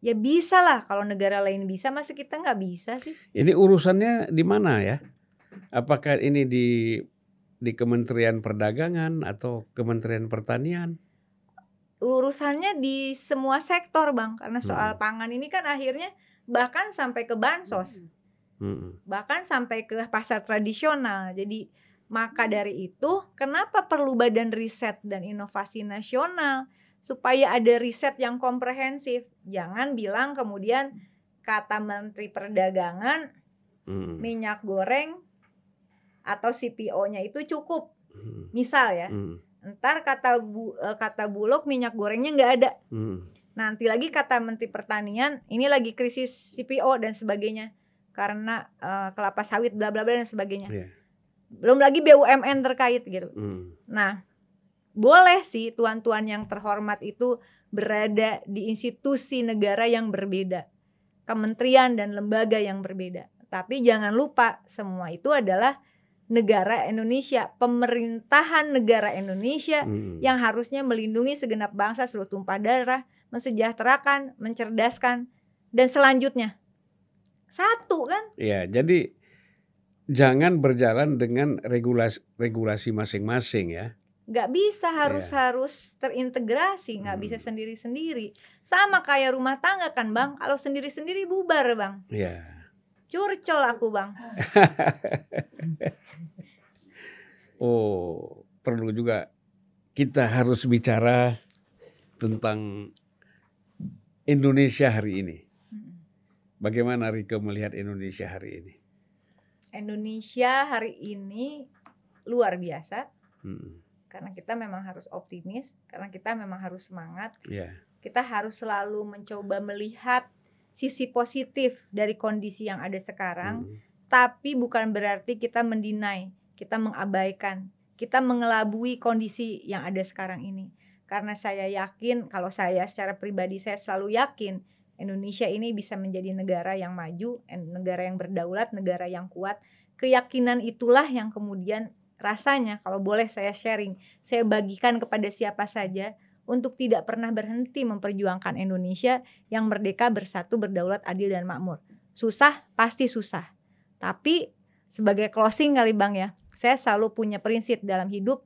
Ya bisa lah, kalau negara lain bisa, masa kita nggak bisa sih? Ini urusannya di mana ya? Apakah ini di di Kementerian Perdagangan atau Kementerian Pertanian? Urusannya di semua sektor, Bang, karena soal hmm. pangan ini kan akhirnya bahkan sampai ke bansos, hmm. bahkan sampai ke pasar tradisional. Jadi maka dari itu, kenapa perlu Badan Riset dan Inovasi Nasional supaya ada riset yang komprehensif? Jangan bilang kemudian kata Menteri Perdagangan hmm. minyak goreng atau C P O-nya itu cukup, hmm. misal ya. Hmm. Ntar kata bu, kata Bulog minyak gorengnya nggak ada. Hmm. Nanti lagi kata Menteri Pertanian ini lagi krisis C P O dan sebagainya karena uh, kelapa sawit bla bla bla dan sebagainya. Yeah. Belum lagi B U M N terkait gitu. Hmm. Nah, boleh sih tuan-tuan yang terhormat itu berada di institusi negara yang berbeda, kementerian dan lembaga yang berbeda. Tapi jangan lupa semua itu adalah negara Indonesia, pemerintahan negara Indonesia hmm. yang harusnya melindungi segenap bangsa, seluruh tumpah darah, mensejahterakan, mencerdaskan, dan selanjutnya satu kan? Ya, jadi jangan berjalan dengan regulasi regulasi masing-masing ya. Gak bisa, harus ya. harus terintegrasi, nggak hmm. bisa sendiri-sendiri. Sama kayak rumah tangga kan, Bang? Kalau sendiri-sendiri bubar, Bang. Ya. Curcol aku, Bang. Oh, perlu juga kita harus bicara tentang Indonesia hari ini. Bagaimana Rieke melihat Indonesia hari ini? Indonesia hari ini luar biasa. Hmm. Karena kita memang harus optimis, karena kita memang harus semangat. Yeah. Kita harus selalu mencoba melihat sisi positif dari kondisi yang ada sekarang, hmm. tapi bukan berarti kita mendinai, kita mengabaikan, kita mengelabui kondisi yang ada sekarang ini. Karena saya yakin, kalau saya secara pribadi saya selalu yakin Indonesia ini bisa menjadi negara yang maju, negara yang berdaulat, negara yang kuat. Keyakinan itulah yang kemudian rasanya, kalau boleh saya sharing, saya bagikan kepada siapa saja untuk tidak pernah berhenti memperjuangkan Indonesia yang merdeka, bersatu, berdaulat, adil, dan makmur. Susah, pasti susah. Tapi sebagai closing kali, Bang ya, saya selalu punya prinsip dalam hidup,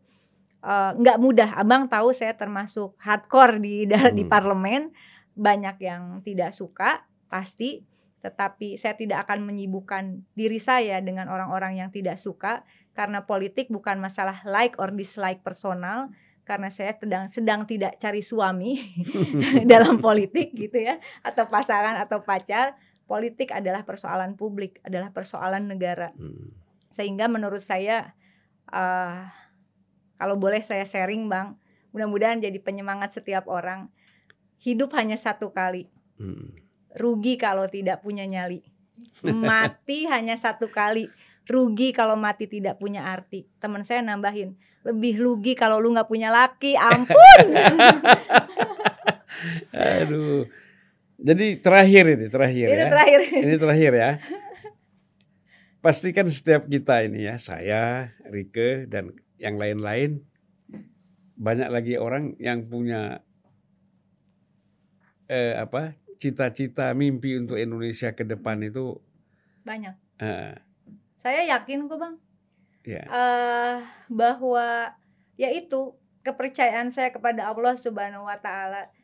uh, gak mudah. Abang tahu saya termasuk hardcore di, hmm. di parlemen. Banyak yang tidak suka, pasti. Tetapi saya tidak akan menyibukkan diri saya dengan orang-orang yang tidak suka. Karena politik bukan masalah like or dislike personal, karena saya sedang sedang tidak cari suami dalam politik gitu ya, atau pasangan atau pacar. Politik adalah persoalan publik, adalah persoalan negara. Hmm. Sehingga menurut saya uh, kalau boleh saya sharing, Bang, mudah-mudahan jadi penyemangat setiap orang. Hidup hanya satu kali. Hmm. Rugi kalau tidak punya nyali. Mati hanya satu kali. Rugi kalau mati tidak punya arti. Teman saya nambahin, lebih rugi kalau lu nggak punya laki. Ampun. Aduh. Jadi terakhir ini, terakhir ini ya. Terakhir. Ini terakhir ya. Pastikan setiap kita ini ya, saya, Rieke, dan yang lain-lain, banyak lagi orang yang punya eh, apa cita-cita, mimpi untuk Indonesia ke depan itu. Banyak. Eh, Saya yakin kok, Bang, yeah. uh, bahwa yaitu kepercayaan saya kepada Allah Subhanahu Wa Taala.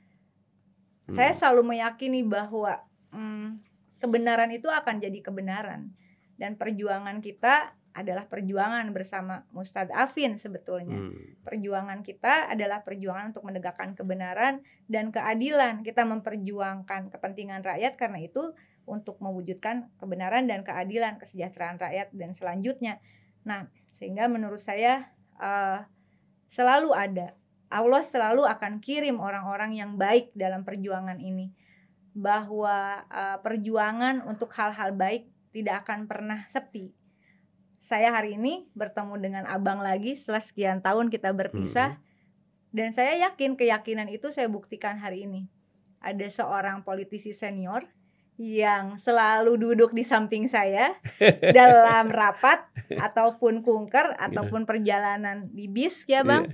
Hmm. Saya selalu meyakini bahwa hmm, kebenaran itu akan jadi kebenaran, dan perjuangan kita adalah perjuangan bersama Mustad Afin sebetulnya. Hmm. Perjuangan kita adalah perjuangan untuk menegakkan kebenaran dan keadilan. Kita memperjuangkan kepentingan rakyat, karena itu untuk mewujudkan kebenaran dan keadilan, kesejahteraan rakyat dan selanjutnya. Nah, sehingga menurut saya uh, selalu ada, Allah selalu akan kirim orang-orang yang baik dalam perjuangan ini. Bahwa uh, perjuangan untuk hal-hal baik tidak akan pernah sepi. Saya hari ini bertemu dengan abang lagi setelah sekian tahun kita berpisah. Hmm. Dan saya yakin keyakinan itu saya buktikan hari ini. Ada seorang politisi senior yang selalu duduk di samping saya dalam rapat ataupun kunker ataupun perjalanan di bis ya, Bang.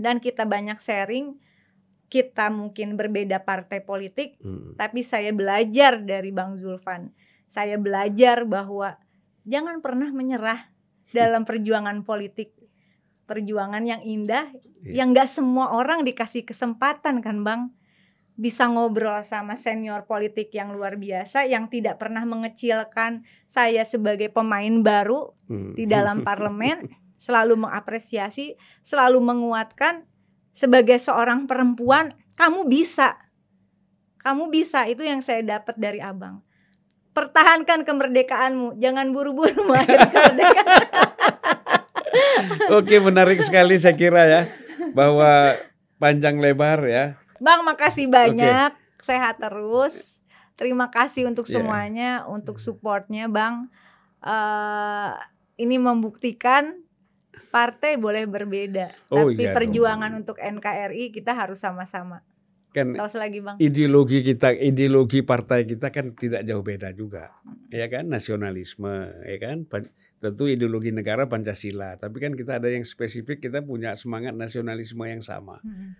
Dan kita banyak sharing, kita mungkin berbeda partai politik, hmm. tapi saya belajar dari Bang Zulfan. Saya belajar bahwa jangan pernah menyerah dalam perjuangan politik. Perjuangan yang indah, yeah. yang gak semua orang dikasih kesempatan kan Bang. Bisa ngobrol sama senior politik yang luar biasa, yang tidak pernah mengecilkan saya sebagai pemain baru hmm. di dalam parlemen. Selalu mengapresiasi, selalu menguatkan. Sebagai seorang perempuan, kamu bisa. Kamu bisa, itu yang saya dapat dari Abang. Pertahankan kemerdekaanmu, jangan buru-buru melahirkan kemerdekaan. Oke, menarik sekali saya kira ya, bahwa panjang lebar ya. Bang, makasih banyak. Oke. Sehat terus. Terima kasih untuk semuanya, yeah. untuk supportnya, Bang. Uh, ini membuktikan partai boleh berbeda, oh, tapi iya, perjuangan dong. Untuk N K R I kita harus sama-sama. Kan terus lagi Bang. Ideologi kita, ideologi partai kita kan tidak jauh beda juga, ya kan? Nasionalisme, ya kan? Tentu ideologi negara Pancasila, tapi kan kita ada yang spesifik, kita punya semangat nasionalisme yang sama hmm.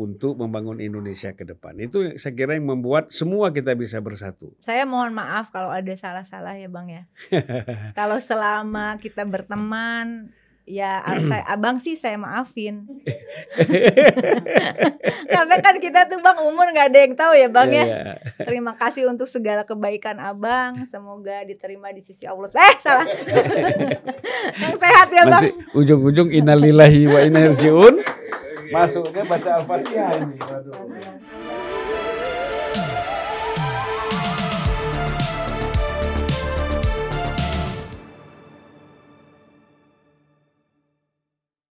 untuk membangun Indonesia ke depan. Itu saya kira yang membuat semua kita bisa bersatu. Saya mohon maaf kalau ada salah-salah ya Bang ya. Kalau selama kita berteman. Ya, saya, Abang sih saya maafin. Karena kan kita tuh Bang umur gak ada yang tahu ya Bang yeah, ya yeah. Terima kasih untuk segala kebaikan Abang. Semoga diterima di sisi Allah. Eh salah. Yang sehat ya Bang. Ujung-ujung innalillahi wa inna ilaihi rajiun. Masuknya baca Al-Fatihah ini. Waduh.